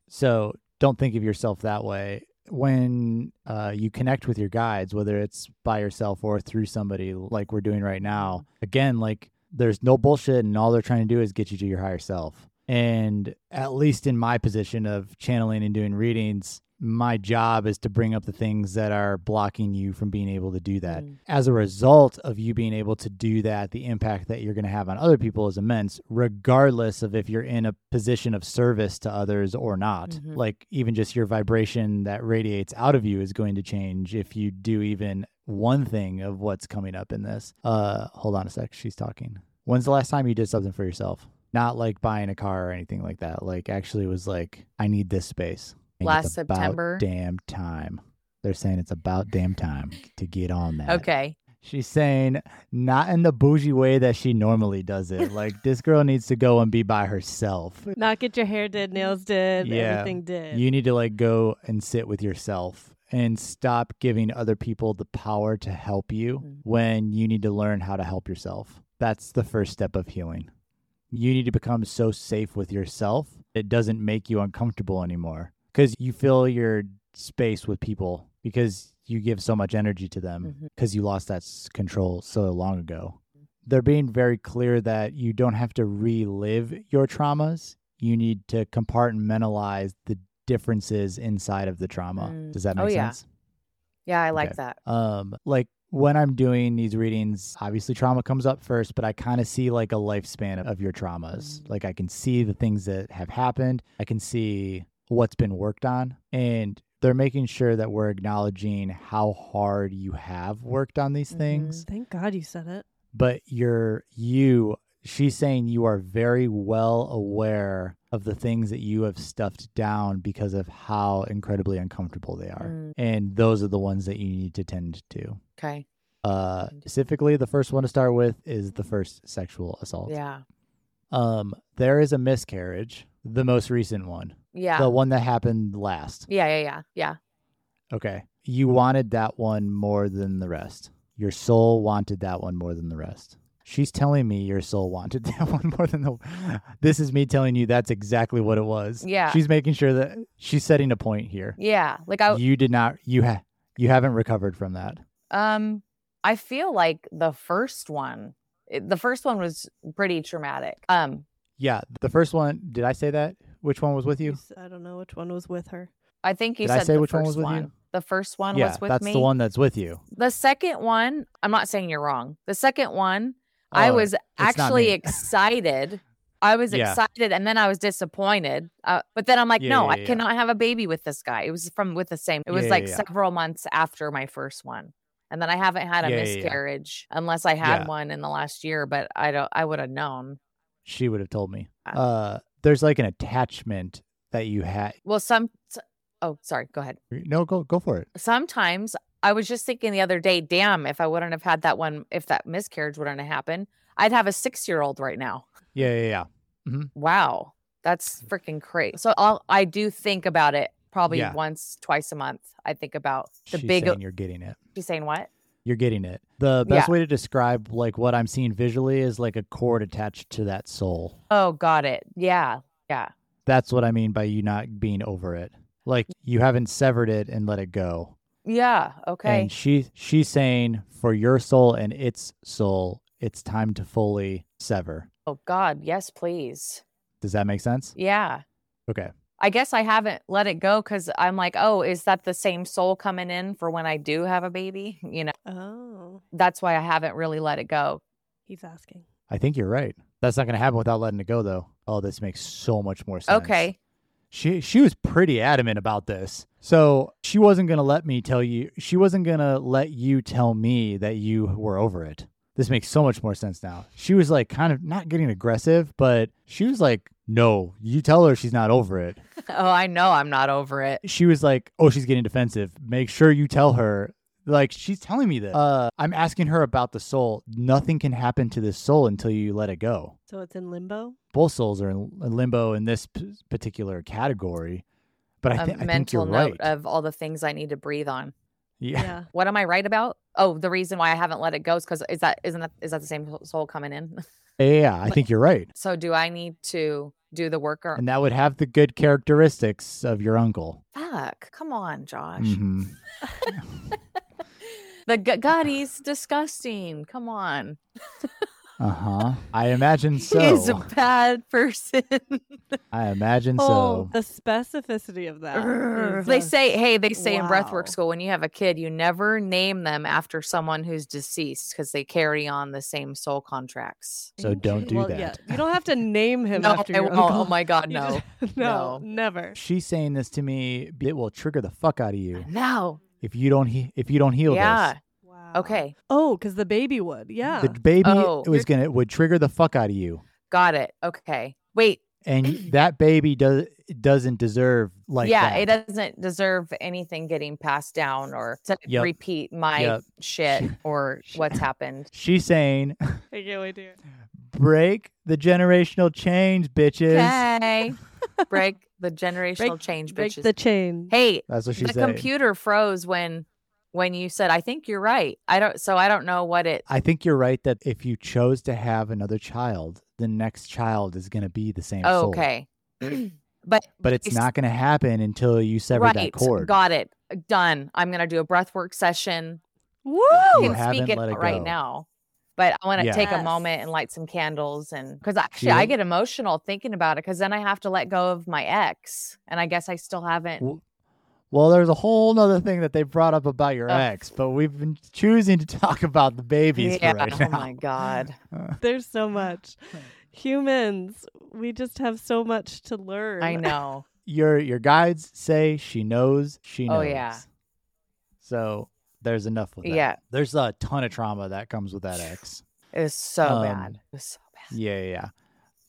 So don't think of yourself that way. When you connect with your guides, whether it's by yourself or through somebody like we're doing right now, again, like there's no bullshit and all they're trying to do is get you to your higher self. And at least in my position of channeling and doing readings, my job is to bring up the things that are blocking you from being able to do that. As a result of you being able to do that, the impact that you're going to have on other people is immense, regardless of if you're in a position of service to others or not. Like even just your vibration that radiates out of you is going to change if you do even one thing of what's coming up in this. Hold on a sec. She's talking. When's the last time you did something for yourself? Not like buying a car or anything like that. Like actually it was like, I need this space. And last September. Damn time. They're saying it's about damn time to get on that. Okay. She's saying not in the bougie way that she normally does it. Like this girl needs to go and be by herself. Not get your hair did, nails did, everything did. You need to like go and sit with yourself and stop giving other people the power to help you when you need to learn how to help yourself. That's the first step of healing. You need to become so safe with yourself. It doesn't make you uncomfortable anymore. Because you fill your space with people because you give so much energy to them because you lost that control so long ago. They're being very clear that you don't have to relive your traumas. You need to compartmentalize the differences inside of the trauma. Does that make sense? Yeah, I like that. Like when I'm doing these readings, obviously trauma comes up first, but I kind of see like a lifespan of your traumas. Like I can see the things that have happened. I can see what's been worked on. And they're making sure that we're acknowledging how hard you have worked on these things. Thank God you said it. But she's saying you are very well aware of the things that you have stuffed down because of how incredibly uncomfortable they are. And those are the ones that you need to tend to. Okay. Specifically, the first one to start with is the first sexual assault. Yeah. There is a miscarriage, the most recent one. Yeah. The one that happened last. Yeah. Okay. You wanted that one more than the rest. Your soul wanted that one more than the rest. She's telling me your soul wanted that one more than the... This is me telling you that's exactly what it was. Yeah. She's making sure that... She's setting a point here. Yeah. Like you did not... You haven't recovered from that. I feel like the first one was pretty traumatic. Yeah. The first one... Did I say that? Which one was with you? I don't know which one was with her. I think you said the first one. Did I say which one was with you? The first one was with me. Yeah, that's the one that's with you. The second one... I'm not saying you're wrong. The second one... I was actually excited. I was excited, and then I was disappointed. But then I'm like, I cannot have a baby with this guy. It was several months after my first one. And then I haven't had a miscarriage unless I had one in the last year, but I would have known. She would have told me. There's like an attachment that you had. Well, sorry. Go ahead. No, go for it. Sometimes I was just thinking the other day, damn, if I wouldn't have had that one, if that miscarriage wouldn't have happened, I'd have a 6-year-old right now. Yeah. Mm-hmm. Wow. That's freaking crazy. So I do think about it probably once, twice a month. I think about you're getting it. She's saying what? You're getting it. The best way to describe like what I'm seeing visually is like a cord attached to that soul. Oh, got it. Yeah. Yeah. That's what I mean by you not being over it. Like you haven't severed it and let it go. Yeah. Okay. And she's saying for your soul and its soul, it's time to fully sever. Oh God. Yes, please. Does that make sense? Yeah. Okay. I guess I haven't let it go because I'm like, oh, is that the same soul coming in for when I do have a baby? You know? Oh. That's why I haven't really let it go. He's asking. I think you're right. That's not going to happen without letting it go, though. Oh, this makes so much more sense. Okay. She was pretty adamant about this. So she wasn't going to let you tell me that you were over it. This makes so much more sense now. She was like kind of not getting aggressive, but she was like, no, you tell her she's not over it. Oh, I know I'm not over it. She was like, oh, she's getting defensive. Make sure you tell her. Like, she's telling me this. I'm asking her about the soul. Nothing can happen to this soul until you let it go. So it's in limbo? Both souls are in limbo in this particular category. But I think you're right. A mental note of all the things I need to breathe on. Yeah. What am I right about? Oh, the reason why I haven't let it go is because is that the same soul coming in? Yeah, I think you're right. So do I need to do the work? And that would have the good characteristics of your uncle. Fuck. Come on, Josh. Mm-hmm. God, he's disgusting. Come on. Uh-huh. I imagine so. He's a bad person. I imagine so. The specificity of that. They say in breathwork school, when you have a kid, you never name them after someone who's deceased because they carry on the same soul contracts. So don't do that. Yeah. You don't have to name him after your uncle. Oh my God, no. No, never. She's saying this to me. It will trigger the fuck out of you. No. If you don't heal this. Yeah. Wow. Okay. Oh, because the baby would. Yeah. The baby would trigger the fuck out of you. Got it. Okay. Wait. And that baby doesn't deserve that. It doesn't deserve anything getting passed down or to repeat my shit or what's happened. She's saying, I can't wait to hear. Break the generational chains, bitches. Okay. Break the generational change, bitches. Break the chain. Hey, that's what she's saying. The computer froze when you said, I think you're right. I don't know what it... I think you're right that if you chose to have another child, the next child is going to be the same soul. Okay. But it's not going to happen until you sever that cord. Got it. Done. I'm going to do a breathwork session. Woo! You can speak it right now. But I want to take a moment and light some candles. And because actually I get emotional thinking about it because then I have to let go of my ex. And I guess I still haven't. Well, there's a whole nother thing that they brought up about your ex. But we've been choosing to talk about the babies for right now. Oh, my God. There's so much. Humans, we just have so much to learn. I know. your guides say she knows, she knows. Oh, yeah. So there's enough of that. Yeah. There's a ton of trauma that comes with that ex. It was so bad. It was so bad.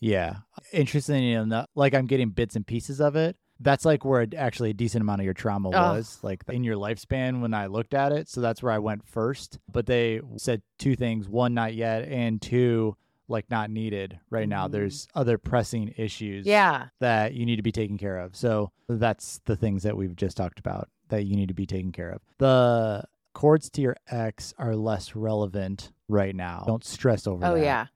Yeah. Interestingly enough, like I'm getting bits and pieces of it. That's like where actually a decent amount of your trauma was, like in your lifespan when I looked at it. So that's where I went first. But they said two things. One, not yet. And two, like not needed right now. There's other pressing issues that you need to be taken care of. So that's the things that we've just talked about that you need to be taken care of. The chords to your ex are less relevant right now. Don't stress over that. Oh, yeah.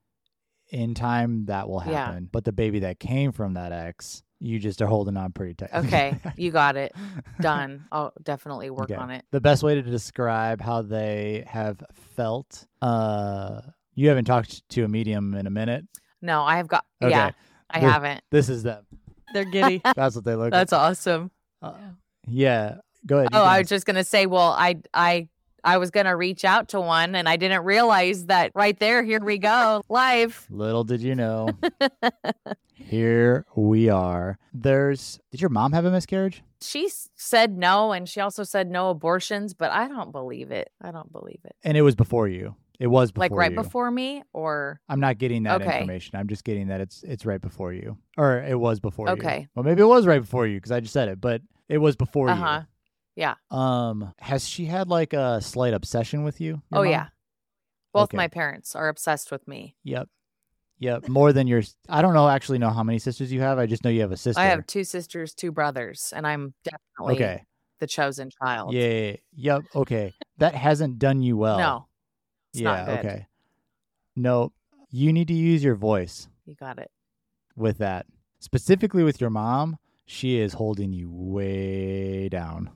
In time, that will happen. Yeah. But the baby that came from that ex... You just are holding on pretty tight. Okay, you got it. Done. I'll definitely work on it. The best way to describe how they have felt, you haven't talked to a medium in a minute? No, I have got, haven't. This is them. They're giddy. That's what they look like. That's awesome. Yeah, go ahead. I was just going to say, well, I was going to reach out to one and I didn't realize that right there. Here we go. Live. Little did you know. Here we are. Did your mom have a miscarriage? She said no. And she also said no abortions, but I don't believe it. And it was before you. It was before you. Like right before me or? I'm not getting that information. I'm just getting that it's right before you or it was before you. Okay. Well, maybe it was right before you because I just said it, but it was before you. Yeah. Has she had like a slight obsession with you? Oh, mom? Yeah. Both my parents are obsessed with me. Yep. More than your... I don't know how many sisters you have. I just know you have a sister. I have two sisters, two brothers, and I'm definitely the chosen child. Yeah. Yep. Okay. That hasn't done you well. No. It's not good. Okay. No, you need to use your voice. You got it. With that. Specifically with your mom, she is holding you way down.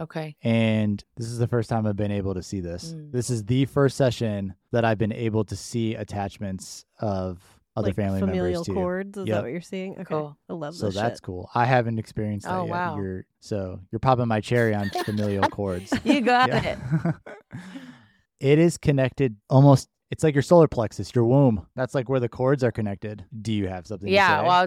Okay. And this is the first time I've been able to see this. This is the first session that I've been able to see attachments of other like family members too. Familial cords? Is that what you're seeing? Okay. Cool. I love this. So that's cool. I haven't experienced that yet. Wow. You're popping my cherry on familial cords. You got it. It is connected almost. It's like your solar plexus, your womb. That's like where the cords are connected. Do you have something to say? Yeah,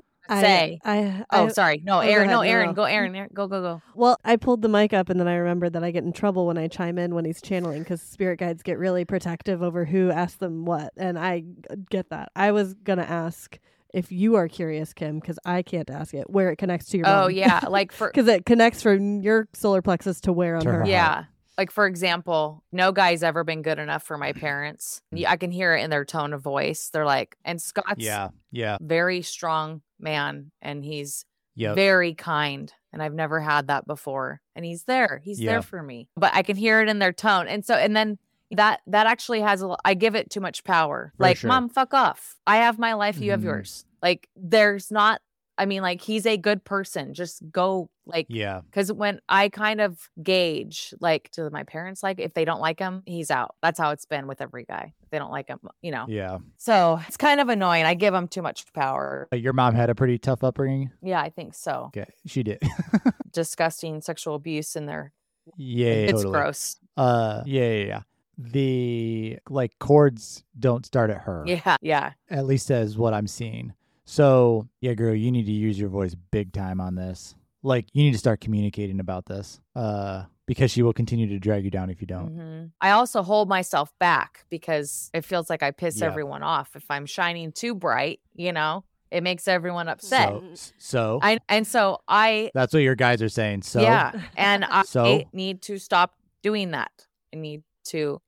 well, sorry. No, Erin. No, Erin. Go, Erin. Go. Well, I pulled the mic up and then I remembered that I get in trouble when I chime in when he's channeling because spirit guides get really protective over who asks them what. And I get that. I was going to ask if you are curious, Kim, because I can't ask it, where it connects to your mom. Oh, yeah. Like for because it connects from your solar plexus to where on her. Yeah. Like, for example, no guy's ever been good enough for my parents. I can hear it in their tone of voice. They're like, and Scott's very strong man, and he's very kind. And I've never had that before. And he's there. He's there for me. But I can hear it in their tone. And so, and then that actually has, I give it too much power. For like, sure. Mom, fuck off. I have my life. You have yours. Like, there's not. I mean, like, he's a good person. Just go, like, because when I kind of gauge, like, to my parents, like, if they don't like him, he's out. That's how it's been with every guy. If they don't like him, you know. Yeah. So it's kind of annoying. I give him too much power. Your mom had a pretty tough upbringing? Yeah, I think so. Okay, she did. Disgusting sexual abuse in there. Yeah, it's totally. Gross. The, like, cords don't start at her. Yeah. At least as what I'm seeing. So, yeah, girl, you need to use your voice big time on this. Like, you need to start communicating about this because she will continue to drag you down if you don't. Mm-hmm. I also hold myself back because it feels like I piss everyone off. If I'm shining too bright, you know, it makes everyone upset. So that's what your guys are saying. So, yeah. And I need to stop doing that. I need to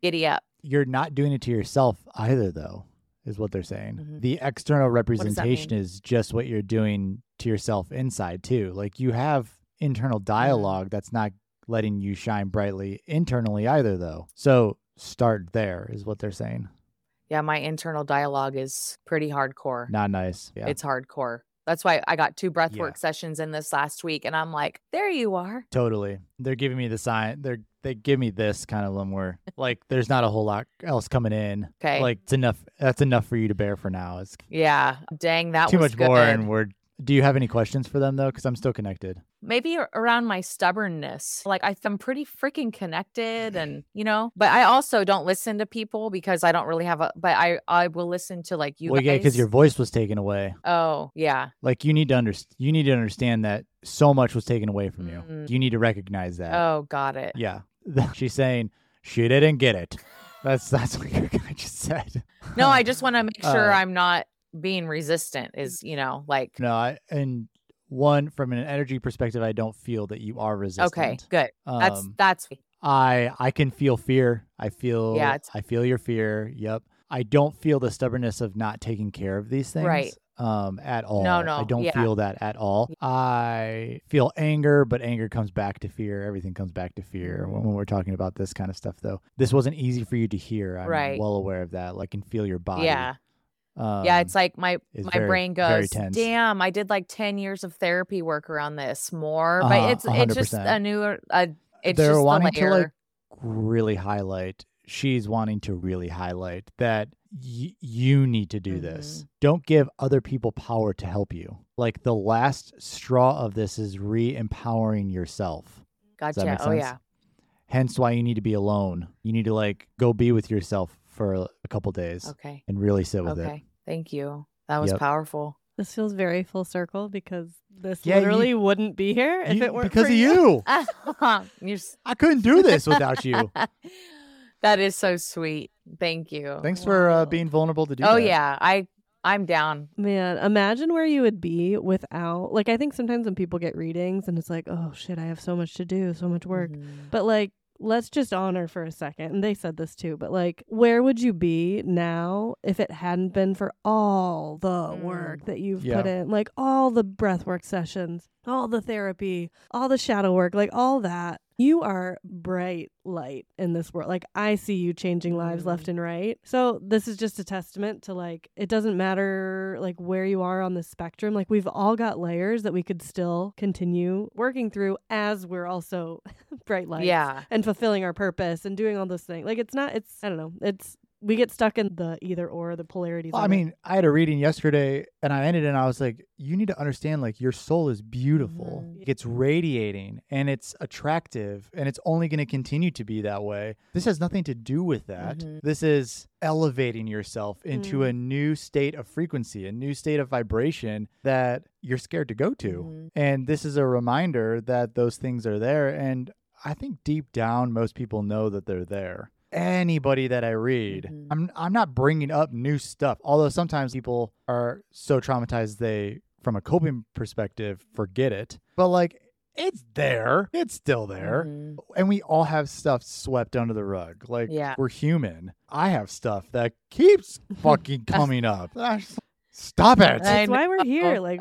giddy up. You're not doing it to yourself either, though. Is what they're saying. Mm-hmm. The external representation is just what you're doing to yourself inside too. Like you have internal dialogue that's not letting you shine brightly internally either though. So start there is what they're saying. Yeah, my internal dialogue is pretty hardcore. Not nice. Yeah. It's hardcore. That's why I got 2 breathwork sessions in this last week and I'm like, there you are. Totally. They're giving me the sign. They give me this kind of lumber. Like there's not a whole lot else coming in. Okay. Like it's enough. That's enough for you to bear for now. Dang, that was good. Too much more. Do you have any questions for them though? Because I'm still connected. maybe around my stubbornness. Like I'm pretty freaking connected and, you know, but I also don't listen to people because I don't really have but I will listen to like you guys. Well, yeah, because your voice was taken away. Oh, yeah. Like you need to understand that so much was taken away from you. Mm-hmm. You need to recognize that. Oh, got it. Yeah. She's saying she didn't get it. That's what your guy just said. No, I just want to make sure I'm not being resistant is, you know, like. No, One, from an energy perspective, I don't feel that you are resistant. Okay, good. That's. I can feel fear. I feel your fear. Yep. I don't feel the stubbornness of not taking care of these things. Right. At all. No. I don't feel that at all. I feel anger, but anger comes back to fear. Everything comes back to fear when we're talking about this kind of stuff, though. This wasn't easy for you to hear. I'm well aware of that. Like, I can feel your body. Yeah. It's like my brain goes, damn, I did like 10 years of therapy work around this more, but it's just a newer, it's they're just wanting to like really highlight. She's wanting to really highlight that you need to do this. Don't give other people power to help you. Like the last straw of this is re-empowering yourself. Gotcha. Does that make sense? Oh yeah. Hence why you need to be alone. You need to like go be with yourself for a couple days. Okay. And really sit with it. Okay. Thank you. That was powerful. This feels very full circle because this literally wouldn't be here if it weren't because of you. I couldn't do this without you. That is so sweet. Thank you. Thanks for being vulnerable to do that. Oh, yeah. I'm down. Man, imagine where you would be without, like, I think sometimes when people get readings and it's like, oh, shit, I have so much to do, so much work. Mm-hmm. But like, let's just honor for a second. And they said this too, but like, where would you be now if it hadn't been for all the work that you've put in? Like all the breathwork sessions, all the therapy, all the shadow work, like all that. You are bright light in this world. Like I see you changing lives left and right. So this is just a testament to like, it doesn't matter like where you are on the spectrum. Like we've all got layers that we could still continue working through as we're also bright lights and fulfilling our purpose and doing all those things. Like it's I don't know. We get stuck in the either or, the polarities. Well, I mean, I had a reading yesterday and I ended it and I was like, you need to understand, like, your soul is beautiful. Mm-hmm. It's radiating and it's attractive and it's only going to continue to be that way. This has nothing to do with that. Mm-hmm. This is elevating yourself into a new state of frequency, a new state of vibration that you're scared to go to. Mm-hmm. And this is a reminder that those things are there. And I think deep down, most people know that they're there. Anybody that I read, I'm not bringing up new stuff. Although sometimes people are so traumatized they, from a coping perspective, forget it. But like, it's there. It's still there. Mm-hmm. And we all have stuff swept under the rug. Like, we're human. I have stuff that keeps fucking coming up. Stop it. That's why we're here. Like,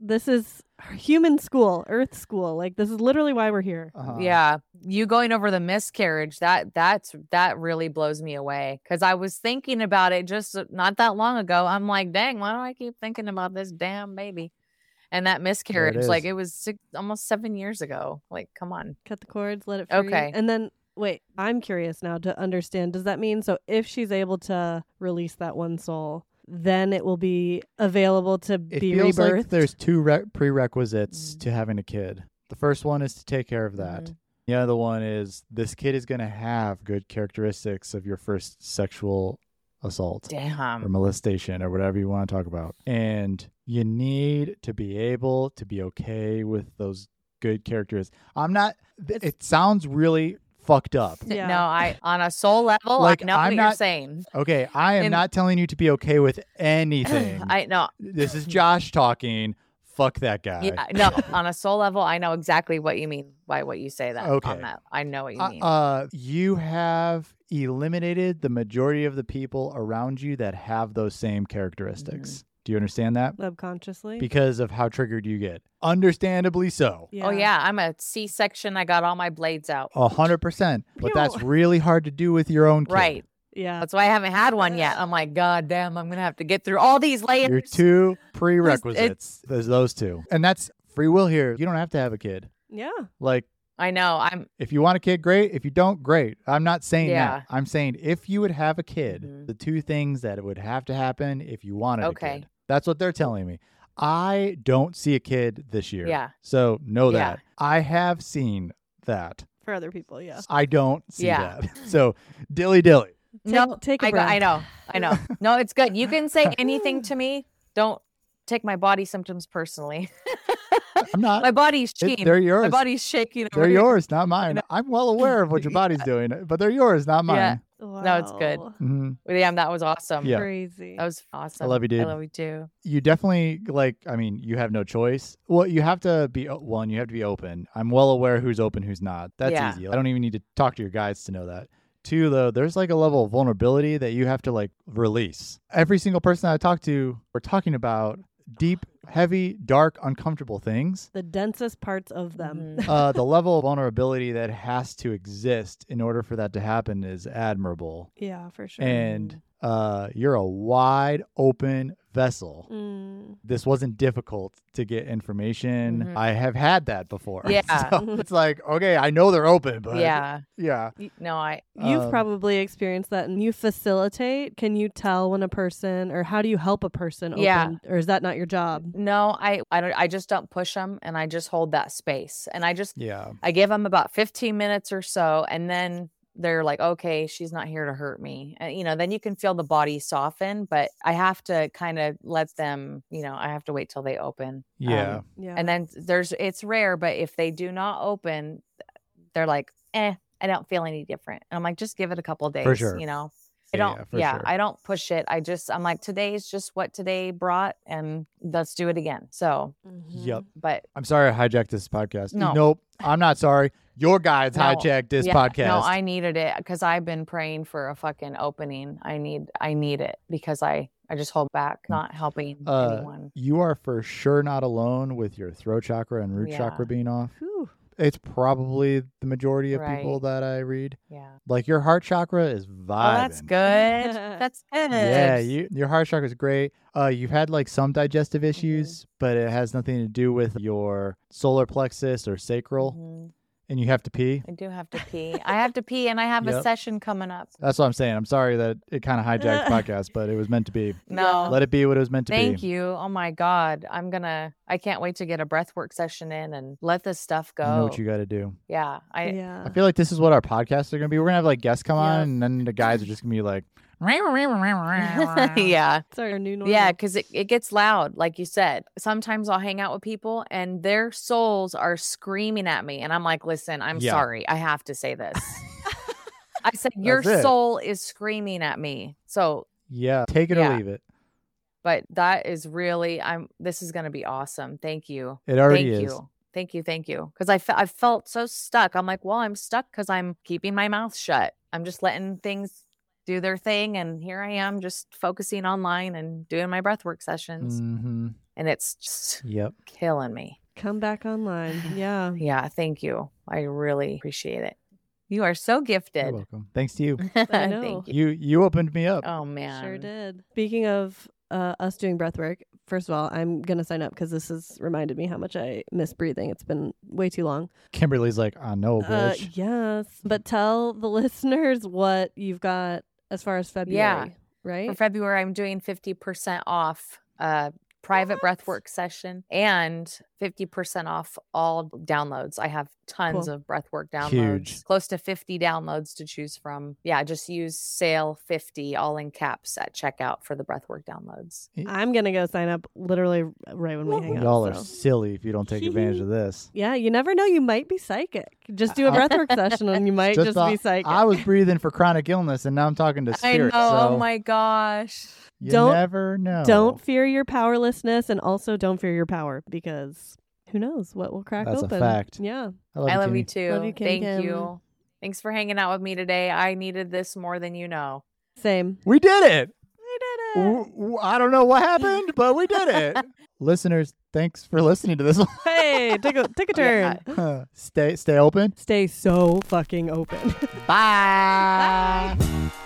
this is human school, earth school. Like, this is literally why we're here. Uh-huh. Yeah. You going over the miscarriage, that really blows me away. Because I was thinking about it just not that long ago. I'm like, dang, why do I keep thinking about this damn baby? And that miscarriage, like, it was almost 7 years ago. Like, come on. Cut the cords, let it free. Okay. And then... wait, I'm curious now to understand. Does that mean, so if she's able to release that one soul, then it will be available to be rebirthed? It feels like there's two prerequisites to having a kid. The first one is to take care of that. Mm-hmm. The other one is this kid is going to have good characteristics of your first sexual assault. Damn. Or molestation or whatever you want to talk about. And you need to be able to be okay with those good characteristics. It sounds really... fucked up. Yeah. No, I on a soul level, like, I know what you're saying. Okay, I am not telling you to be okay with anything. I know. This is Josh talking. Fuck that guy. Yeah, no, on a soul level, I know exactly what you mean by what you say that. Okay. On that. I know what you mean. You have eliminated the majority of the people around you that have those same characteristics. Mm-hmm. Do you understand that? Subconsciously. Because of how triggered you get. Understandably so. Yeah. Oh, yeah. I'm a C-section. I got all my blades out. 100%. But that's really hard to do with your own kid. Right. Yeah. That's why I haven't had one yet. I'm like, God damn, I'm going to have to get through all these layers. Your two prerequisites. There's those two. And that's free will here. You don't have to have a kid. Yeah. Like. I know. If you want a kid, great. If you don't, great. I'm not saying that. I'm saying if you would have a kid, the two things that would have to happen if you wanted a kid. That's what they're telling me. I don't see a kid this year. Yeah. So know that. I have seen that. For other people, yeah. I don't see that. So dilly-dilly. No, take a breath. I know. No, it's good. You can say anything to me. Don't take my body symptoms personally. I'm not. My body's shaking. They're yours. My body's shaking. They're yours, not mine. I'm well aware of what your body's doing, but they're yours, not mine. Yeah. Wow. No, it's good. Mm-hmm. Damn, that was awesome. Yeah. Crazy. That was awesome. I love you, dude. I love you too. You definitely you have no choice. Well, you have to be you have to be open. I'm well aware who's open, who's not. That's easy. I don't even need to talk to your guys to know that. Two, though, there's a level of vulnerability that you have to release. Every single person I talk to, we're talking about deep, heavy, dark, uncomfortable things. The densest parts of them. The level of vulnerability that has to exist in order for that to happen is admirable. Yeah, for sure. And you're a wide open vessel. Mm. This wasn't difficult to get information. Mm-hmm. I have had that before. Yeah. So it's okay, I know they're open, but yeah. No, you've probably experienced that, and you facilitate. Can you tell when a person, or how do you help a person open? Yeah. Or is that not your job? No, I don't. I just don't push them, and I just hold that space, and I just I give them about 15 minutes or so, and then they're okay, she's not here to hurt me. And, then you can feel the body soften, but I have to kind of let them, I have to wait till they open. Yeah. Yeah. And then it's rare, but if they do not open, they're I don't feel any different. And I'm just give it a couple of days, for sure. I don't push it. I'm today's just what today brought, and let's do it again. So, yep. But I'm sorry I hijacked this podcast. No. Nope. I'm not sorry. Your guys hijacked this podcast. No, I needed it because I've been praying for a fucking opening. I need it because I just hold back, not helping anyone. You are for sure not alone with your throat chakra and root chakra being off. Whew. It's probably the majority of people that I read. Yeah. Your heart chakra is vibing. Oh, that's good. That's it. Yeah, your heart chakra is great. You've had some digestive issues, but it has nothing to do with your solar plexus or sacral. Mm-hmm. And you have to pee? I do have to pee. I have to pee, and I have a session coming up. That's what I'm saying. I'm sorry that it kind of hijacked the podcast, but it was meant to be. No. Let it be what it was meant to be. Thank you. Oh, my God. I can't wait to get a breathwork session in and let this stuff go. You know what you got to do. Yeah. I feel like this is what our podcasts are going to be. We're going to have guests come on, and then the guys are just going to be yeah. It's our new normal. Yeah, because it gets loud, like you said. Sometimes I'll hang out with people and their souls are screaming at me. And I'm listen, I'm sorry. I have to say this. I said, your soul is screaming at me. So take it or leave it. But that is really, this is going to be awesome. Thank you. It already is. Thank you. Because I felt so stuck. I'm I'm stuck because I'm keeping my mouth shut. I'm just letting things do their thing, and here I am just focusing online and doing my breathwork sessions, and it's just killing me. Come back online. Yeah Thank you. I really appreciate it. You are so gifted. You're welcome. Thanks to you. I know. Thank you. You opened me up. Oh man, sure did. Speaking of us doing breathwork, first of all, I'm going to sign up because this has reminded me how much I miss breathing. It's been way too long. Kimberly's I know, bitch. Yes, but tell the listeners what you've got as far as February, right? For February, I'm doing 50% off private breathwork session and 50% off all downloads. I have tons of breathwork downloads. Huge. Close to 50 downloads to choose from. Yeah, just use sale 50 all in caps at checkout for the breathwork downloads. I'm going to go sign up literally right when we hang out. Y'all are silly if you don't take advantage of this. Yeah, you never know. You might be psychic. Just do a breathwork session and you might just be psychic. I was breathing for chronic illness and now I'm talking to spirit. I know. So. Oh my gosh. You never know. Don't fear your powerlessness, and also don't fear your power, because who knows what will crack open. That's a fact. Yeah. I love you too. Love you, Kim. Thank you. Thanks for hanging out with me today. I needed this more than you know. Same. We did it. I don't know what happened, but we did it. Listeners, thanks for listening to this one. Hey, take a turn. Yeah. Stay open. Stay so fucking open. Bye. Bye.